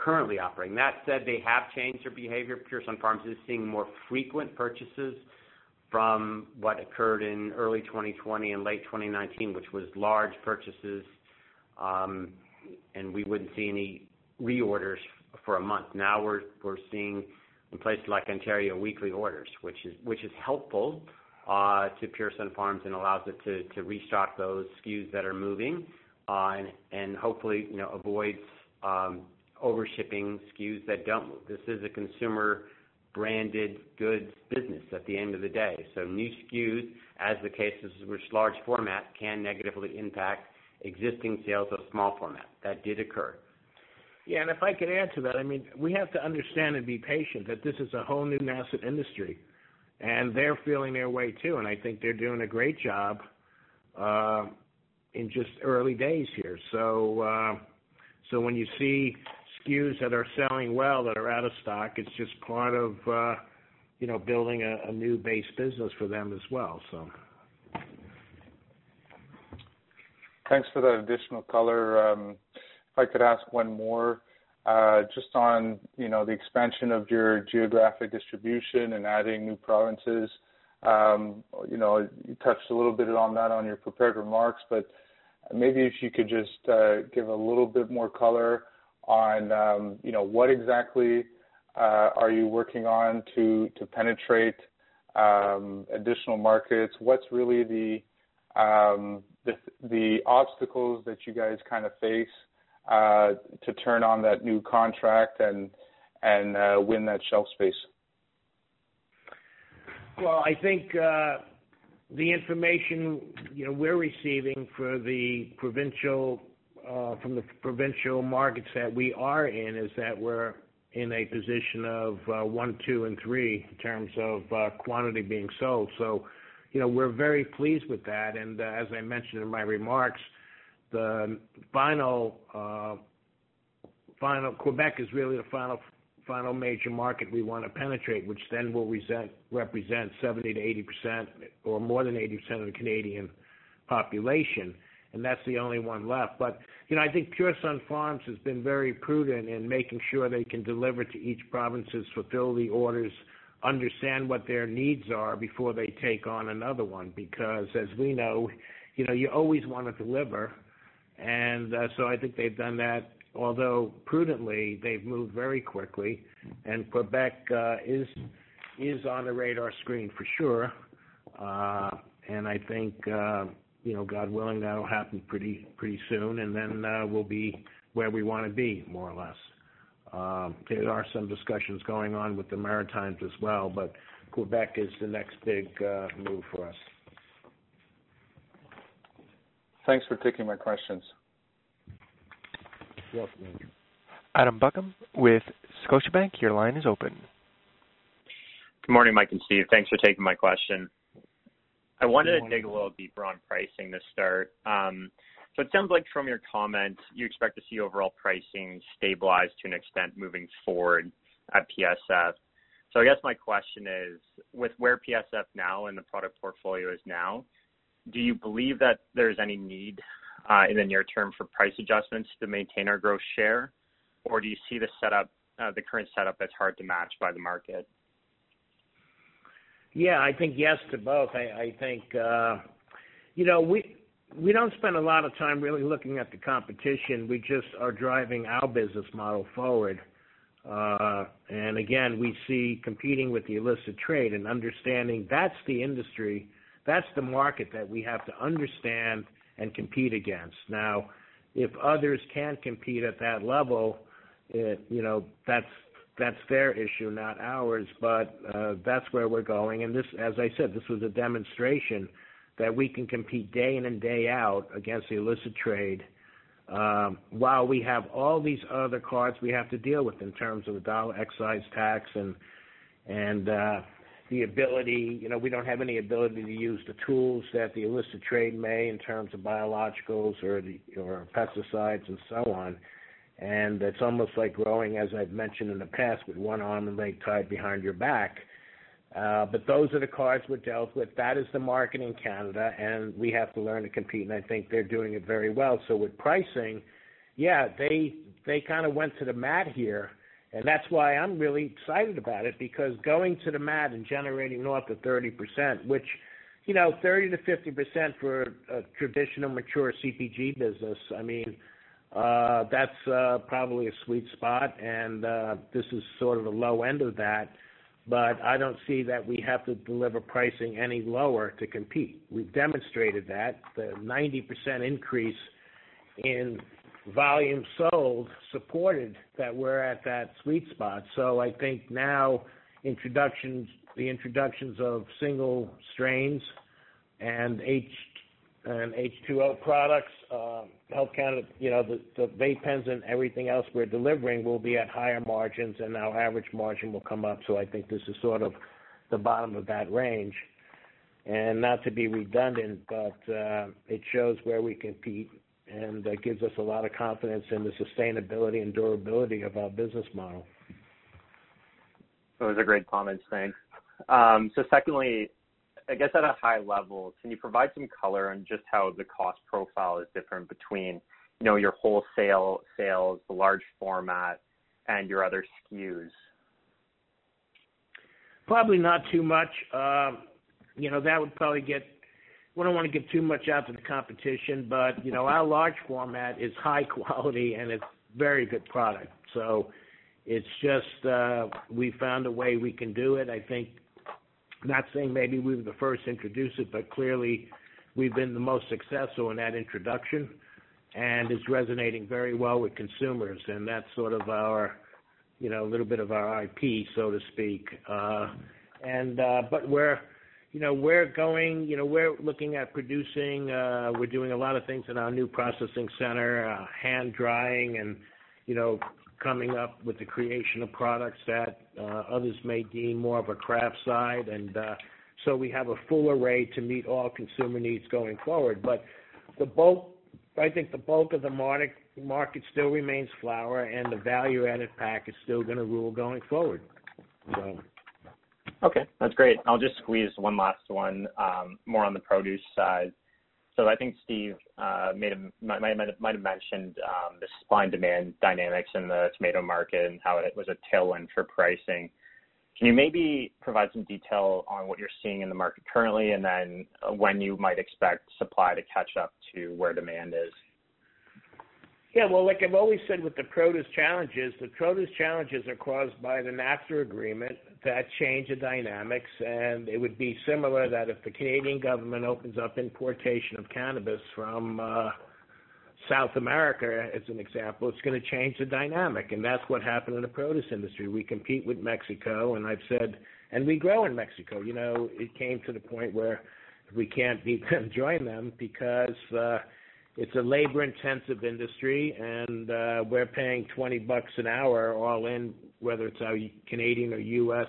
currently operating. That said, they have changed their behavior. Pure Sunfarms is seeing more frequent purchases from what occurred in early twenty twenty and late twenty nineteen, which was large purchases, um, and we wouldn't see any reorders for a month. Now we're we're seeing in places like Ontario weekly orders, which is which is helpful uh, to Pure Sunfarms and allows it to to restock those S K Us that are moving, uh, and and hopefully, you know, avoids um, overshipping S K Us that don't move. This is a consumer branded goods business at the end of the day. So new S K Us, as the cases which large format can negatively impact existing sales of small format. That did occur. Yeah, and if I could add to that, I mean, we have to understand and be patient that this is a whole new nascent industry, and they're feeling their way too, and I think they're doing a great job uh, in just early days here. So, uh, so when you see S K Us that are selling well that are out of stock, it's just part of uh, you know, building a, a new base business for them as well. So, thanks for that additional color. Um, I could ask one more, uh, just on, you know, the expansion of your geographic distribution and adding new provinces. Um, you know, you touched a little bit on that on your prepared remarks, but maybe if you could just uh, give a little bit more color on, um, you know, what exactly uh, are you working on to, to penetrate um, additional markets? What's really the, um, the, the obstacles that you guys kind of face uh, to turn on that new contract and, and uh, win that shelf space? Well, I think uh, the information, you know, we're receiving for the provincial uh, from the provincial markets that we are in is that we're in a position of uh, one, two, and three in terms of uh, quantity being sold. So, you know, we're very pleased with that. And uh, as I mentioned in my remarks, the final, uh, final Quebec is really the final. final major market we want to penetrate, which then will resent, represent seventy to eighty percent or more than eighty percent of the Canadian population, and that's the only one left. But, you know, I think Pure Sun Farms has been very prudent in making sure they can deliver to each provinces, fulfill the orders, understand what their needs are before they take on another one, because as we know, you know, you always want to deliver, and uh, so I think they've done that. Although prudently, they've moved very quickly, and Quebec uh, is is on the radar screen for sure. Uh, and I think, uh, you know, God willing, that'll happen pretty pretty soon, and then uh, we'll be where we want to be, more or less. Um, there are some discussions going on with the Maritimes as well, but Quebec is the next big uh, move for us. Thanks for taking my questions. Adam Buckham with Scotiabank, your line is open. Good morning, Mike and Steve. Thanks for taking my question. I wanted to dig a little deeper on pricing to start. Um, so it sounds like from your comments, you expect to see overall pricing stabilize to an extent moving forward at P S F. So I guess my question is, with where P S F now and the product portfolio is now, do you believe that there's any need Uh, in the near term for price adjustments to maintain our gross share, or do you see the setup, uh, the current setup, as hard to match by the market? Yeah, I think yes to both. I, I think uh, you know we we don't spend a lot of time really looking at the competition. We just are driving our business model forward, uh, and again, we see competing with the illicit trade and understanding that's the industry, that's the market that we have to understand and compete against. Now, if others can compete at that level, it, you know, that's that's their issue, not ours, but uh, that's where we're going. And this, as I said, this was a demonstration that we can compete day in and day out against the illicit trade um, while we have all these other cards we have to deal with in terms of the dollar excise tax and, and uh, the ability, you know, we don't have any ability to use the tools that the illicit trade may in terms of biologicals or the, or pesticides and so on. And it's almost like growing, as I've mentioned in the past, with one arm and leg tied behind your back. Uh, but those are the cards we're dealt with. That is the market in Canada, and we have to learn to compete, and I think they're doing it very well. So with pricing, yeah, they they kind of went to the mat here. And that's why I'm really excited about it, because going to the mat and generating north of thirty percent, which, you know, thirty to fifty percent for a traditional mature C P G business, I mean, uh, that's uh, probably a sweet spot, and uh, this is sort of the low end of that. But I don't see that we have to deliver pricing any lower to compete. We've demonstrated that. The ninety percent increase in volume sold supported that we're at that sweet spot. So I think now introductions, the introductions of single strains and H and H two O products, uh, Health Canada, you know, the, the vape pens and everything else we're delivering will be at higher margins, and our average margin will come up. So I think this is sort of the bottom of that range. And not to be redundant, but uh, it shows where we compete, and that gives us a lot of confidence in the sustainability and durability of our business model. Those are great comments, thanks. Um, so secondly, I guess at a high level, can you provide some color on just how the cost profile is different between, you know, your wholesale sales, the large format, and your other S K Us? Probably not too much. Um, you know, that would probably get We don't want to give too much out to the competition, but, you know, our large format is high quality and it's very good product. So It's just uh, we found a way we can do it. I think, not saying maybe we were the first to introduce it, but clearly we've been the most successful in that introduction, and it's resonating very well with consumers. And that's sort of our, you know, a little bit of our I P, so to speak. Uh, and uh, but we're, you know, we're going, you know, we're looking at producing. Uh, we're doing a lot of things in our new processing center, uh, hand drying, and you know, coming up with the creation of products that uh, others may deem more of a craft side. And uh, so we have a full array to meet all consumer needs going forward. But the bulk, I think the bulk of the market, market still remains flower, and the value-added pack is still going to rule going forward. So. Okay, that's great. I'll just squeeze one last one, um, more on the produce side. So I think Steve uh, made a, might, might, might have mentioned um, the supply and demand dynamics in the tomato market and how it was a tailwind for pricing. Can you maybe provide some detail on what you're seeing in the market currently, and then when you might expect supply to catch up to where demand is? Yeah, well, like I've always said with the produce challenges, the produce challenges are caused by the NAFTA agreement that change the dynamics, and it would be similar that if the Canadian government opens up importation of cannabis from uh, South America, as an example, it's going to change the dynamic, and that's what happened in the produce industry. We compete with Mexico, and I've said, and we grow in Mexico. You know, it came to the point where we can't beat them, join them, because uh, it's a labor-intensive industry, and uh, we're paying twenty bucks an hour all in, whether it's our Canadian or U S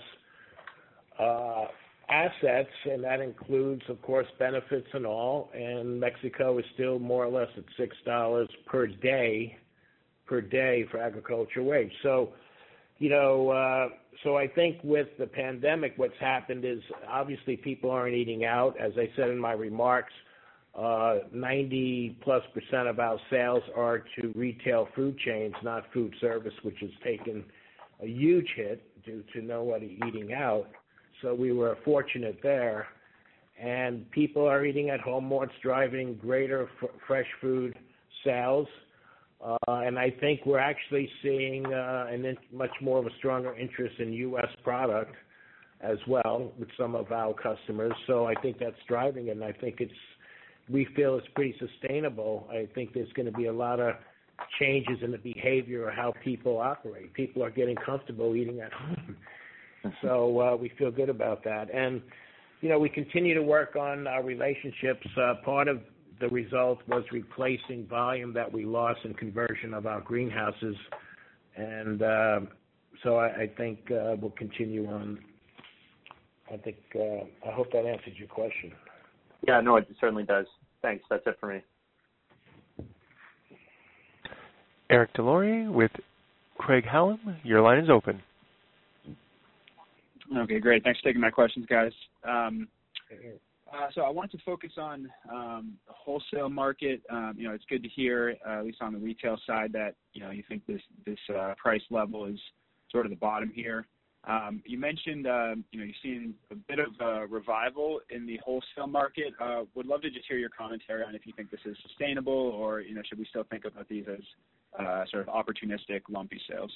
uh, assets, and that includes, of course, benefits and all. And Mexico is still more or less at six dollars per day, per day for agriculture wage. So, you know, uh, so I think with the pandemic, what's happened is obviously people aren't eating out. As I said in my remarks, Uh, ninety plus percent of our sales are to retail food chains, not food service, which has taken a huge hit due to nobody eating out. So we were fortunate there. And people are eating at home more. It's driving greater f- fresh food sales. Uh, and I think we're actually seeing uh, an in- much more of a stronger interest in U S product as well with some of our customers. So I think that's driving it, and I think it's we feel it's pretty sustainable. I think there's going to be a lot of changes in the behavior of how people operate. People are getting comfortable eating at home. So uh, we feel good about that. And, you know, we continue to work on our relationships. Uh, part of the result was replacing volume that we lost in conversion of our greenhouses. And uh, so I, I think uh, we'll continue on. I think, uh, I hope that answered your question. Yeah, no, it certainly does. Thanks. That's it for me. Eric Delory with Craig-Hallum. Your line is open. Okay, great. Thanks for taking my questions, guys. Um, uh, so I wanted to focus on um, the wholesale market. Um, you know, it's good to hear, uh, at least on the retail side, that you know you think this this uh, price level is sort of the bottom here. Um, you mentioned, uh, you know, you've seen a bit of a revival in the wholesale market. Uh, would love to just hear your commentary on if you think this is sustainable, or, you know, should we still think about these as uh, sort of opportunistic, lumpy sales?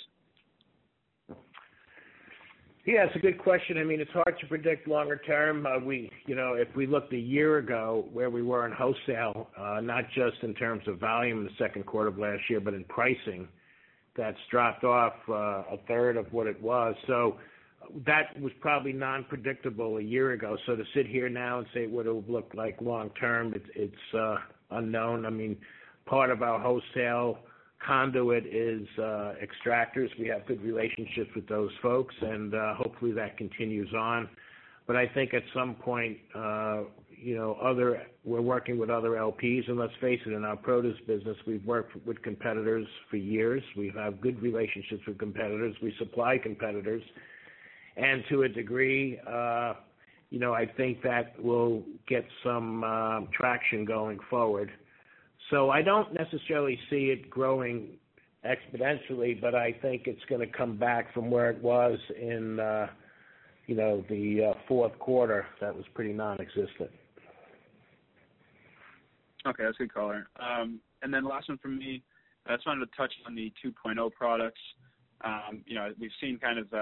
Yeah, it's a good question. I mean, it's hard to predict longer term. Uh, we, you know, if we looked a year ago where we were in wholesale, uh, not just in terms of volume in the second quarter of last year, but in pricing, that's dropped off uh, a third of what it was. So that was probably non-predictable a year ago. So to sit here now and say what it will look like long-term, it, it's uh, unknown. I mean, part of our wholesale conduit is uh, extractors. We have good relationships with those folks, and uh, hopefully that continues on. But I think at some point, uh, you know, other we're working with other L Ps, and let's face it, in our produce business, we've worked with competitors for years. We have good relationships with competitors. We supply competitors. And to a degree, uh, you know, I think that will get some uh, traction going forward. So I don't necessarily see it growing exponentially, but I think it's going to come back from where it was in uh, – you know, the uh, fourth quarter, that was pretty non-existent. Okay, that's a good caller. Um, and then last one from me, I just wanted to touch on the two point oh products. Um, you know, we've seen kind of uh,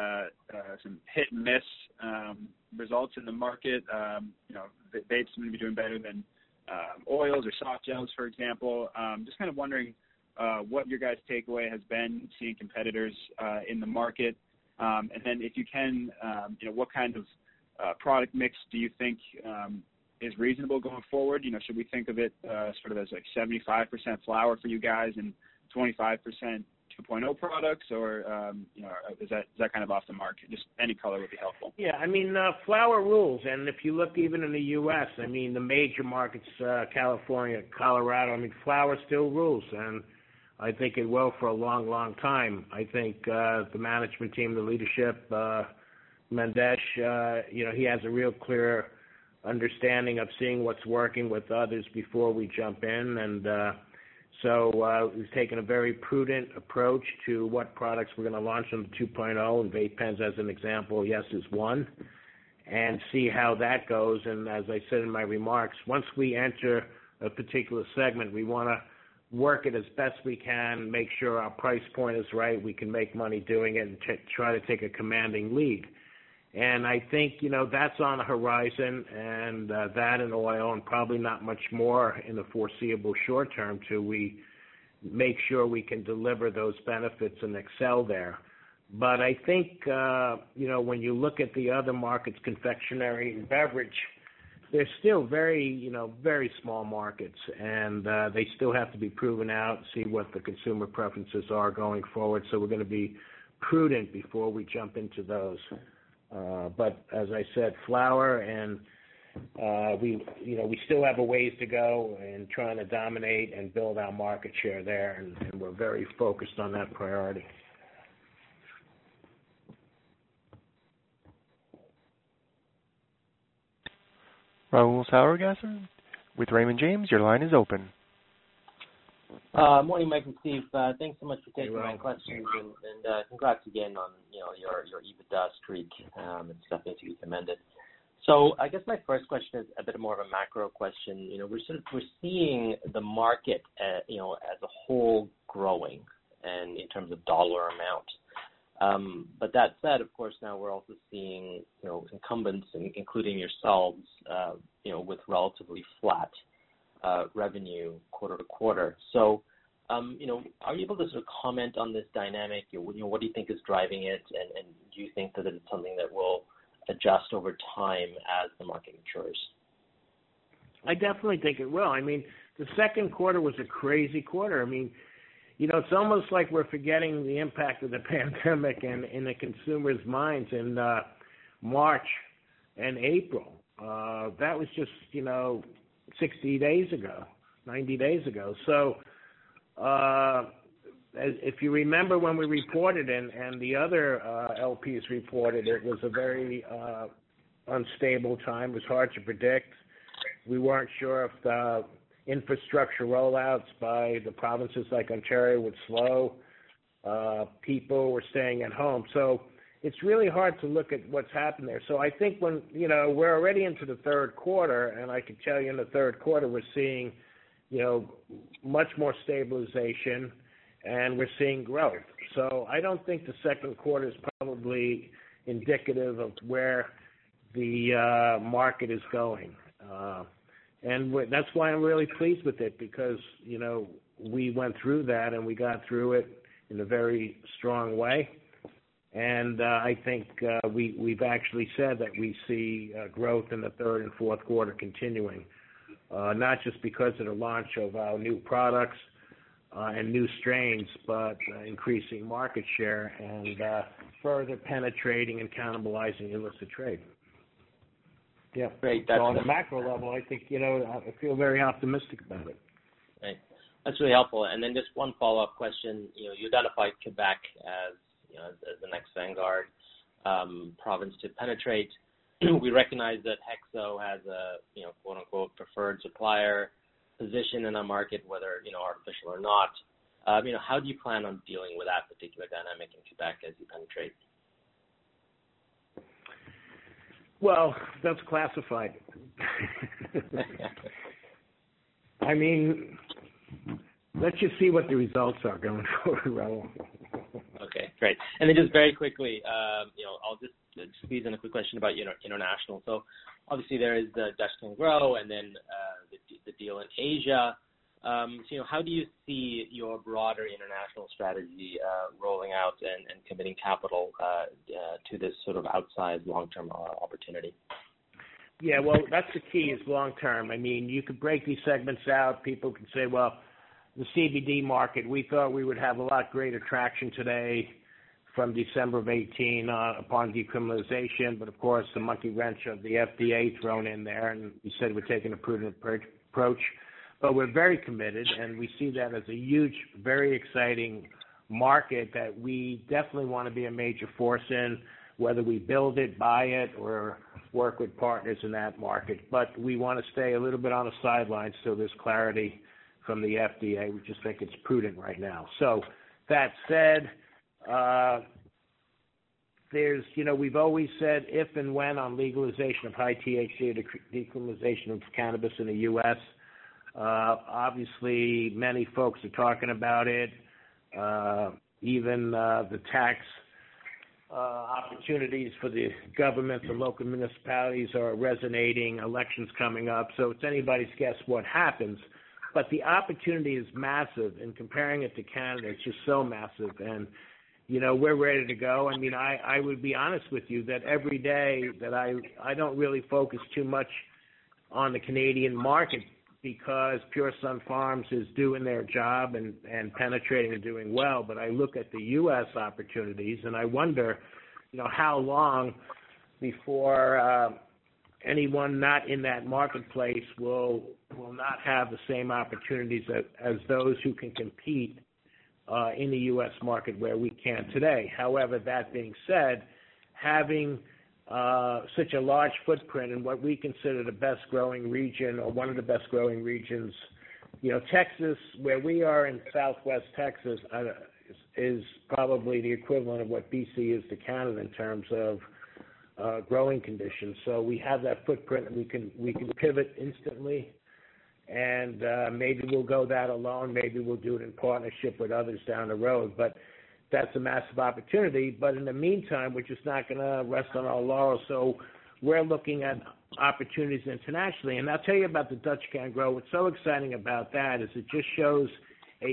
uh, some hit and miss um, results in the market. Um, you know, vapes seem to be doing better than um, oils or soft gels, for example. Um, just kind of wondering uh, what your guys' takeaway has been seeing competitors uh, in the market, um, and then if you can, um, you know, what kind of uh, product mix do you think um, is reasonable going forward? You know, should we think of it uh, sort of as like seventy-five percent flower for you guys and twenty-five percent two point oh products, or um, you know, is that is that kind of off the mark? Just any color would be helpful. Yeah, I mean, uh, flower rules, and if you look even in the U S, I mean, the major markets, uh, California, Colorado, I mean, flower still rules, and I think it will for a long, long time. I think uh, the management team, the leadership, uh, Mendesh, uh, you know, he has a real clear understanding of seeing what's working with others before we jump in, and uh, So uh, we've taken a very prudent approach to what products we're going to launch on the two point oh, and vape pens, as an example, yes, is one, and see how that goes. And as I said in my remarks, once we enter a particular segment, we want to work it as best we can, make sure our price point is right, we can make money doing it, and t- try to take a commanding lead. And I think, you know, that's on the horizon, and uh, that and oil, and probably not much more in the foreseeable short term till we make sure we can deliver those benefits and excel there. But I think, uh, you know, when you look at the other markets, confectionery and beverage, they're still very, you know, very small markets, and uh, they still have to be proven out, see what the consumer preferences are going forward. So we're going to be prudent before we jump into those. Uh, but as I said, flower, and uh, we, you know, we still have a ways to go in trying to dominate and build our market share there, and, and we're very focused on that priority. Raul Sauergasser with Raymond James, your line is open. Uh, morning, Mike and Steve. Uh, thanks so much for taking my questions, and, and uh, congrats again on you know your your EBITDA streak. Um, it's definitely to be commended. So I guess my first question is a bit more of a macro question. You know, we're sort of we're seeing the market, uh, you know, as a whole growing, and in terms of dollar amount. Um, but that said, of course, now we're also seeing you know incumbents, including yourselves, uh, you know, with relatively flat Uh, revenue quarter to quarter. So, um, you know, are you able to sort of comment on this dynamic? You, you know, what do you think is driving it, and, and do you think that it's something that will adjust over time as the market matures? I definitely think it will. I mean, the second quarter was a crazy quarter. I mean, you know, it's almost like we're forgetting the impact of the pandemic and in the consumers' minds in uh, March and April. Uh, that was just, you know, sixty days ago, ninety days ago. So uh, if you remember when we reported and, and the other uh, L Ps reported, it was a very uh, unstable time. It was hard to predict. We weren't sure if the infrastructure rollouts by the provinces like Ontario would slow. Uh, people were staying at home. So it's really hard to look at what's happened there. So I think when, you know, we're already into the third quarter, and I can tell you in the third quarter we're seeing, you know, much more stabilization, and we're seeing growth. So I don't think the second quarter is probably indicative of where the uh, market is going. Uh, and that's why I'm really pleased with it, because, you know, we went through that and we got through it in a very strong way. And uh, I think uh, we, we've actually said that we see uh, growth in the third and fourth quarter continuing, uh, not just because of the launch of our new products uh, and new strains, but uh, increasing market share and uh, further penetrating and cannibalizing illicit trade. Yeah, great. That's so on the macro level, I think, you know, I feel very optimistic about it. Right. That's really helpful. And then just one follow-up question. You know, you identified Quebec as You know, as, as the next vanguard um, province to penetrate. We recognize that Hexo has a, you know, quote unquote preferred supplier position in our market, whether, you know, artificial or not. Um, you know, how do you plan on dealing with that particular dynamic in Quebec as you penetrate? Well, that's classified. I mean, let's just see what the results are going forward, Raul. Okay. Great. And then just very quickly, um, you know, I'll just squeeze in a quick question about, you know, international. So obviously there is the Dutch Can Grow and then uh, the, the deal in Asia. Um, so, you know, how do you see your broader international strategy uh, rolling out and, and committing capital uh, uh, to this sort of outsized long-term uh, opportunity? Yeah, well, that's the key is long-term. I mean, you could break these segments out. People can say, well, the C B D market, we thought we would have a lot greater traction today from December of eighteen uh, upon decriminalization, but of course the monkey wrench of the F D A thrown in there, and we said we're taking a prudent approach. But we're very committed, and we see that as a huge, very exciting market that we definitely want to be a major force in, whether we build it, buy it, or work with partners in that market. But we want to stay a little bit on the sidelines till there's clarity from the F D A. We just think it's prudent right now. So that said, uh, there's, you know, we've always said if and when on legalization of high T H C or decriminalization of cannabis in the U S, uh, obviously many folks are talking about it. Uh, even uh, the tax uh, opportunities for the government, the local municipalities are resonating, elections coming up. So it's anybody's guess what happens. But the opportunity is massive, and comparing it to Canada, it's just so massive. And, you know, we're ready to go. I mean, I, I would be honest with you that every day that I, I don't really focus too much on the Canadian market because Pure Sun Farms is doing their job and, and penetrating and doing well. But I look at the U S opportunities, and I wonder, you know, how long before uh, – anyone not in that marketplace will will not have the same opportunities as, as those who can compete uh, in the U S market where we can today. However, that being said, having uh, such a large footprint in what we consider the best growing region or one of the best growing regions, you know, Texas, where we are in Southwest Texas, uh, is, is probably the equivalent of what B C is to Canada in terms of Uh, growing conditions. So we have that footprint, and we can we can pivot instantly, and uh, maybe we'll go that alone, maybe we'll do it in partnership with others down the road, but that's a massive opportunity. But in the meantime, we're just not going to rest on our laurels, so we're looking at opportunities internationally. And I'll tell you about the Dutch Can Grow. What's so exciting about that is it just shows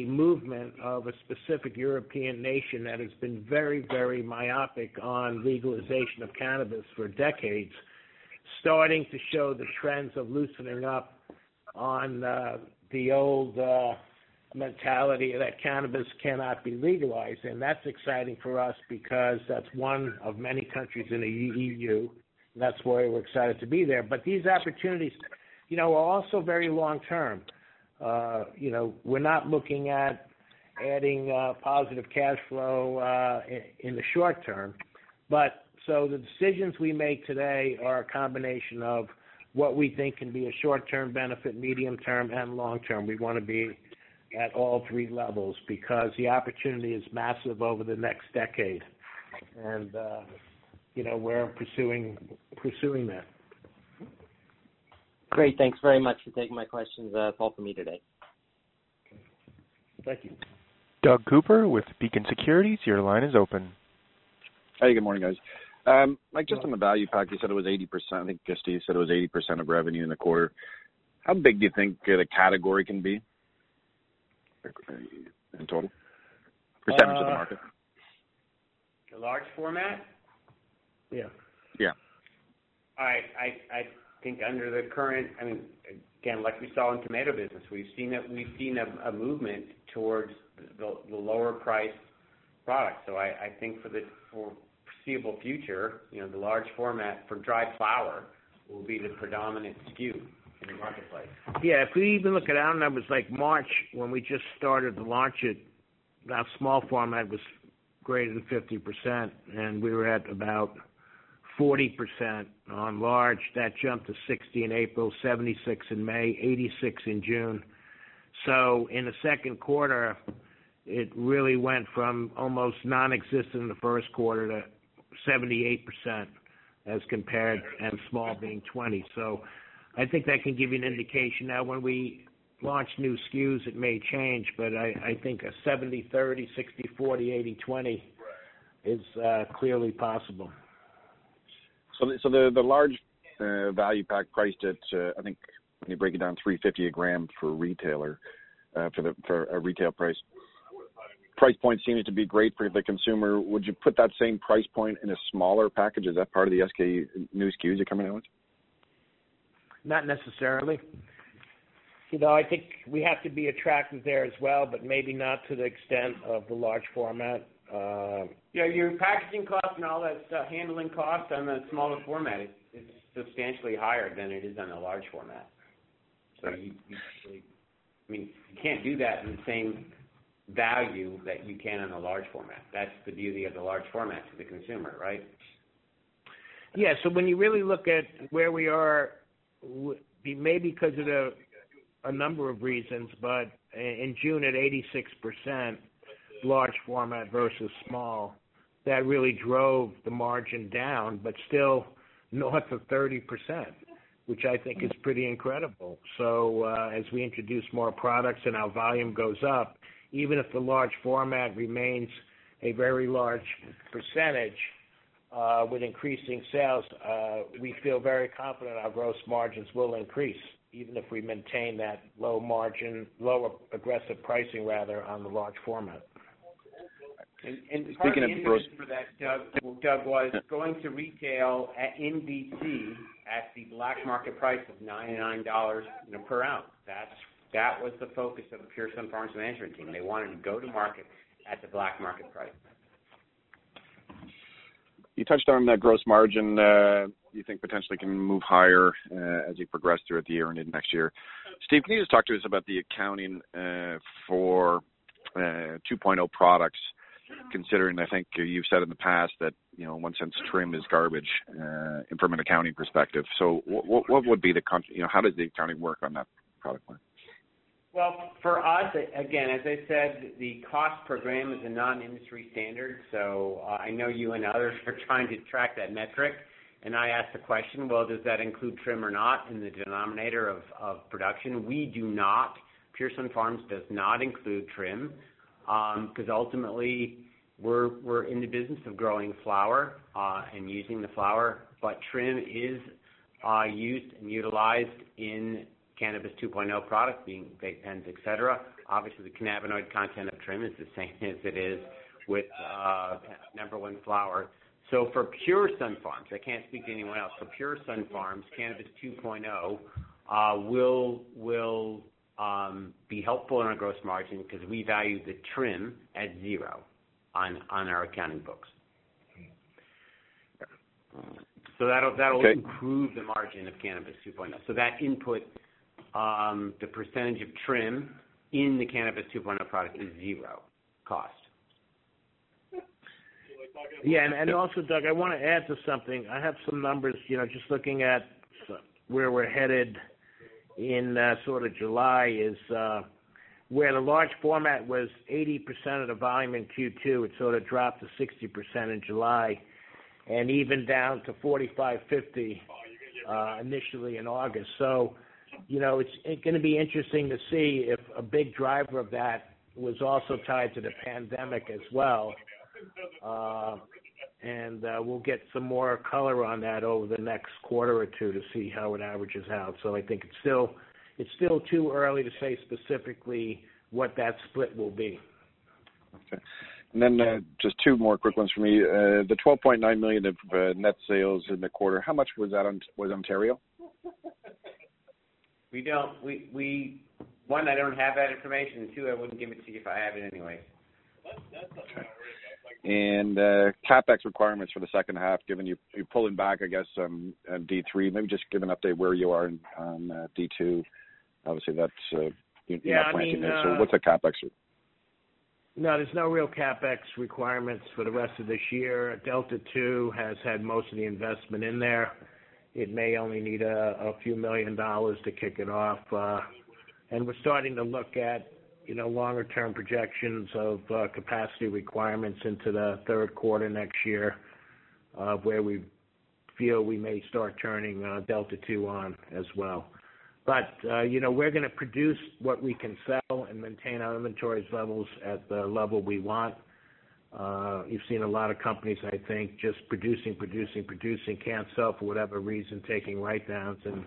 a movement of a specific European nation that has been very, very myopic on legalization of cannabis for decades, starting to show the trends of loosening up on uh, the old uh, mentality that cannabis cannot be legalized. And that's exciting for us because that's one of many countries in the E U. And that's why we're excited to be there. But these opportunities, you know, are also very long-term. Uh, you know, we're not looking at adding uh, positive cash flow uh, in, in the short term. But so the decisions we make today are a combination of what we think can be a short-term benefit, medium-term, and long-term. We want to be at all three levels because the opportunity is massive over the next decade. And, uh, you know, we're pursuing pursuing that. Great. Thanks very much for taking my questions. Uh, that's all for me today. Thank you. Doug Cooper with Beacon Securities. Your line is open. Hey, good morning, guys. Um, Mike, just on the value pack, you said it was eighty percent. I think Steve said it was eighty percent of revenue in the quarter. How big do you think the category can be in total? Percentage uh, of the market. The large format? Yeah. Yeah. All right. I... I I think under the current, I mean, again, like we saw in tomato business, we've seen a, we've seen a, a movement towards the, the lower priced products. So I, I think for the for foreseeable future, you know, the large format for dry flour will be the predominant S K U in the marketplace. Yeah, if we even look at our numbers, like March, when we just started to launch it, our small format was greater than fifty percent, and we were at about forty percent on large. That jumped to sixty in April, seventy-six in May, eighty-six in June. So in the second quarter, it really went from almost non-existent in the first quarter to seventy-eight percent as compared, and small being twenty. So I think that can give you an indication. Now, when we launch new S K Us, it may change, but I, I think a seventy thirty, sixty forty, eighty twenty is uh, clearly possible. So, the, so the the large uh, value pack priced at uh, I think when you break it down three fifty a gram for a retailer uh, for the for a retail price. Price point seems to be great for the consumer. Would you put that same price point in a smaller package? Is that part of the S K U new S K Us you're coming out with? Not necessarily. You know, I think we have to be attractive there as well, but maybe not to the extent of the large format. Uh, yeah, your packaging cost and all that stuff, handling cost on the smaller format, it, it's substantially higher than it is on the large format. So, you, you, I mean, you can't do that in the same value that you can in a large format. That's the beauty of the large format to the consumer, right? Yeah, so when you really look at where we are, maybe because of the, a number of reasons, but in June at eighty-six percent large format versus small, that really drove the margin down, but still north of thirty percent, which I think is pretty incredible. So uh, as we introduce more products and our volume goes up, even if the large format remains a very large percentage uh, with increasing sales, uh, we feel very confident our gross margins will increase, even if we maintain that low margin, lower aggressive pricing, rather, on the large format. And, and part Speaking of the interest for that, Doug, Doug, was going to retail at, in D C at the black market price of ninety-nine dollars you know, per ounce. That's That was the focus of the Pure Sun Farms management team. They wanted to go to market at the black market price. You touched on that gross margin. Uh, you think potentially can move higher uh, as you progress throughout the year and into next year. Steve, can you just talk to us about the accounting uh, for uh, two point oh products, considering I think you've said in the past that, you know, in one sense, trim is garbage uh, from an accounting perspective. So what, what would be the, you know, how does the accounting work on that product line? Well, for us, again, as I said, the cost per gram is a non-industry standard, so uh, I know you and others are trying to track that metric, and I asked the question, well, does that include trim or not in the denominator of, of production? We do not. Pure Sun Farms does not include trim because um, ultimately we're, we're in the business of growing flower uh, and using the flower, but trim is uh, used and utilized in Cannabis two point oh product, being vape pens, et cetera. Obviously, the cannabinoid content of trim is the same as it is with uh, number one flower. So for Pure Sun Farms, I can't speak to anyone else, for Pure Sun Farms, Cannabis two point oh uh, will, will um, be helpful in our gross margin because we value the trim at zero on, on our accounting books. So that'll, that'll okay. improve the margin of Cannabis two point oh. So that input, Um, the percentage of trim in the Cannabis two point oh product is zero cost. Yeah, and, and also, Doug, I want to add to something. I have some numbers, you know, just looking at where we're headed in uh, sort of July is uh, where the large format was eighty percent of the volume in Q two. It sort of dropped to sixty percent in July and even down to forty-five fifty uh, initially in August. So, you know, it's, it's going to be interesting to see if a big driver of that was also tied to the pandemic as well. Uh, and uh, we'll get some more color on that over the next quarter or two to see how it averages out. So I think it's still it's still too early to say specifically what that split will be. Okay. And then uh, just two more quick ones for me. Uh, the twelve point nine million dollars of uh, net sales in the quarter, how much was that on, was Ontario? We don't, we, we, one, I don't have that information, two, I wouldn't give it to you if I have it anyway. And uh, CapEx requirements for the second half, given you, you're pulling back, I guess, um, on D three, maybe just give an update where you are in, on uh, D two. Obviously, that's, uh, you're yeah, not planting I mean, there, so uh, what's the CapEx? No, there's no real CapEx requirements for the rest of this year. Delta Two has had most of the investment in there. It may only need a, a few million dollars to kick it off. Uh, and we're starting to look at, you know, longer-term projections of uh, capacity requirements into the third quarter next year, uh, where we feel we may start turning uh, Delta Two on as well. But, uh, you know, we're going to produce what we can sell and maintain our inventories levels at the level we want. Uh, you've seen a lot of companies, I think, just producing, producing, producing, can't sell for whatever reason, taking write-downs, and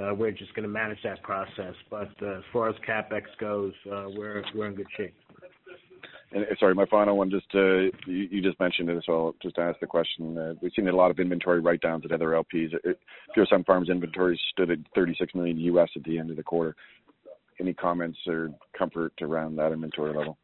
uh, we're just going to manage that process. But uh, as far as CapEx goes, uh, we're we're in good shape. And sorry, my final one, just uh, you, you just mentioned it, so I'll just ask the question. Uh, we've seen a lot of inventory write-downs at other L Ps. It, Pure Sunfarms inventory stood at thirty-six million U S at the end of the quarter. Any comments or comfort around that inventory level?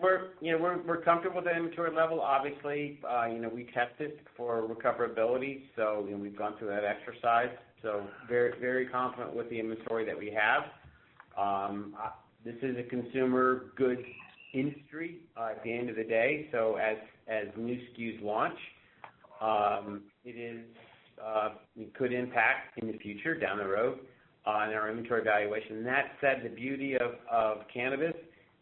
We're, you know, we're we're comfortable with the inventory level. Obviously, uh, you know, we test it for recoverability, so you know, we've gone through that exercise. So very very confident with the inventory that we have. Um, I, this is a consumer goods industry uh, at the end of the day. So as as new S K Us launch, um, it is uh, it could impact in the future down the road on uh, our inventory valuation. That said, the beauty of of cannabis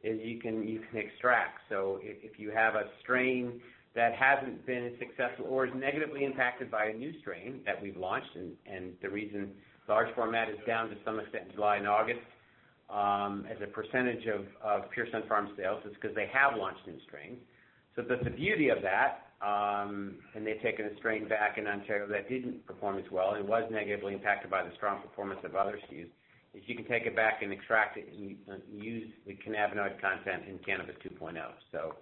is you can you can extract. So if, if you have a strain that hasn't been successful or is negatively impacted by a new strain that we've launched, and, and the reason large format is down to some extent in July and August um, as a percentage of, of Pure Sunfarms sales is because they have launched new strains. So that's the beauty of that, um, and they've taken a strain back in Ontario that didn't perform as well and was negatively impacted by the strong performance of other S K Us. Is you can take it back and extract it and use the cannabinoid content in Cannabis two point oh. So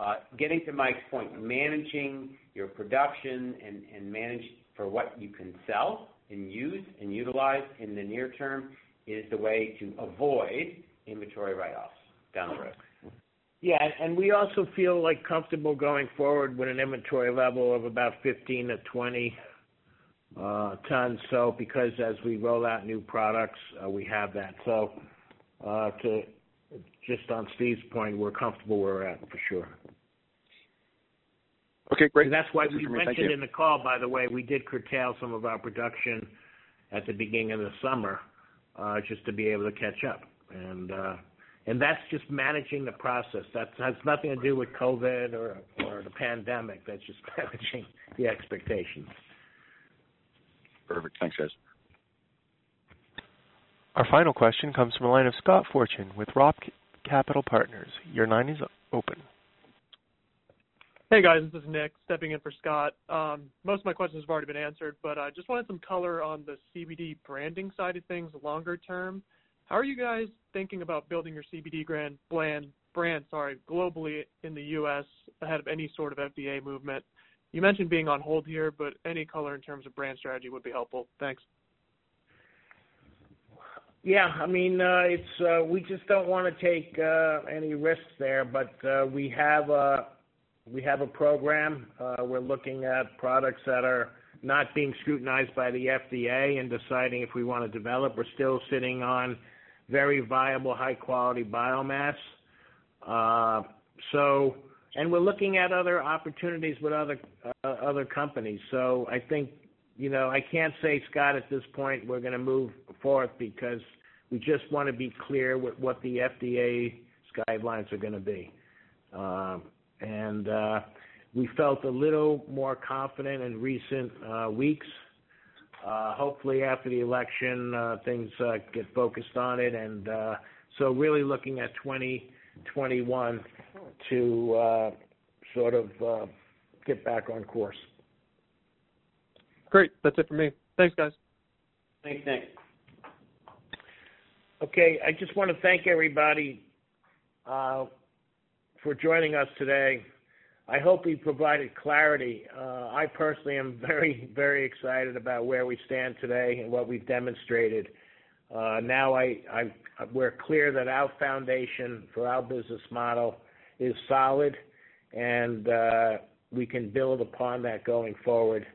uh, getting to Mike's point, managing your production and, and manage for what you can sell and use and utilize in the near term is the way to avoid inventory write-offs down the road. Yeah, and we also feel like comfortable going forward with an inventory level of about fifteen to twenty Uh, tons, so because as we roll out new products, uh, we have that. So uh, to just on Steve's point, we're comfortable where we're at for sure. Okay, great. And that's why we mentioned in the call, by the way, we did curtail some of our production at the beginning of the summer uh, just to be able to catch up. And uh, and that's just managing the process. That has nothing to do with COVID or, or the pandemic. That's just managing the expectations. Perfect. Thanks, guys. Our final question comes from the line of Scott Fortune with Roth Capital Partners. Your line is open. Hey, guys. This is Nick stepping in for Scott. Um, most of my questions have already been answered, but I just wanted some color on the C B D branding side of things longer term. How are you guys thinking about building your C B D brand, brand, brand sorry, globally in the U S ahead of any sort of F D A movement? You mentioned being on hold here, but any color in terms of brand strategy would be helpful. Thanks. Yeah, I mean, uh, it's uh, we just don't want to take uh, any risks there, but uh, we have a we have a program. Uh, we're looking at products that are not being scrutinized by the F D A and deciding if we want to develop. We're still sitting on very viable, high quality biomass. Uh, so. And we're looking at other opportunities with other uh, other companies. So I think, you know, I can't say, Scott, at this point we're going to move forth because we just want to be clear with what the F D A's guidelines are going to be. Uh, and uh, we felt a little more confident in recent uh, weeks. Uh, hopefully after the election, uh, things uh, get focused on it. And uh, so really looking at twenty twenty-one to uh, sort of uh, get back on course. Great. That's it for me. Thanks, guys. Thanks, Nick. Okay. I just want to thank everybody uh, for joining us today. I hope we provided clarity. Uh, I personally am very, very excited about where we stand today and what we've demonstrated. Uh, now I, I, we're clear that our foundation for our business model is solid, and uh, we can build upon that going forward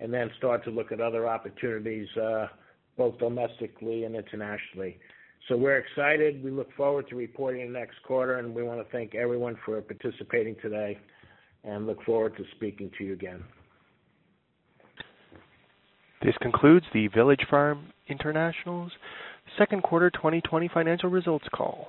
and then start to look at other opportunities uh, both domestically and internationally. So we're excited. We look forward to reporting the next quarter, and we want to thank everyone for participating today and look forward to speaking to you again. This concludes the Village Farms International's second quarter twenty twenty financial results call.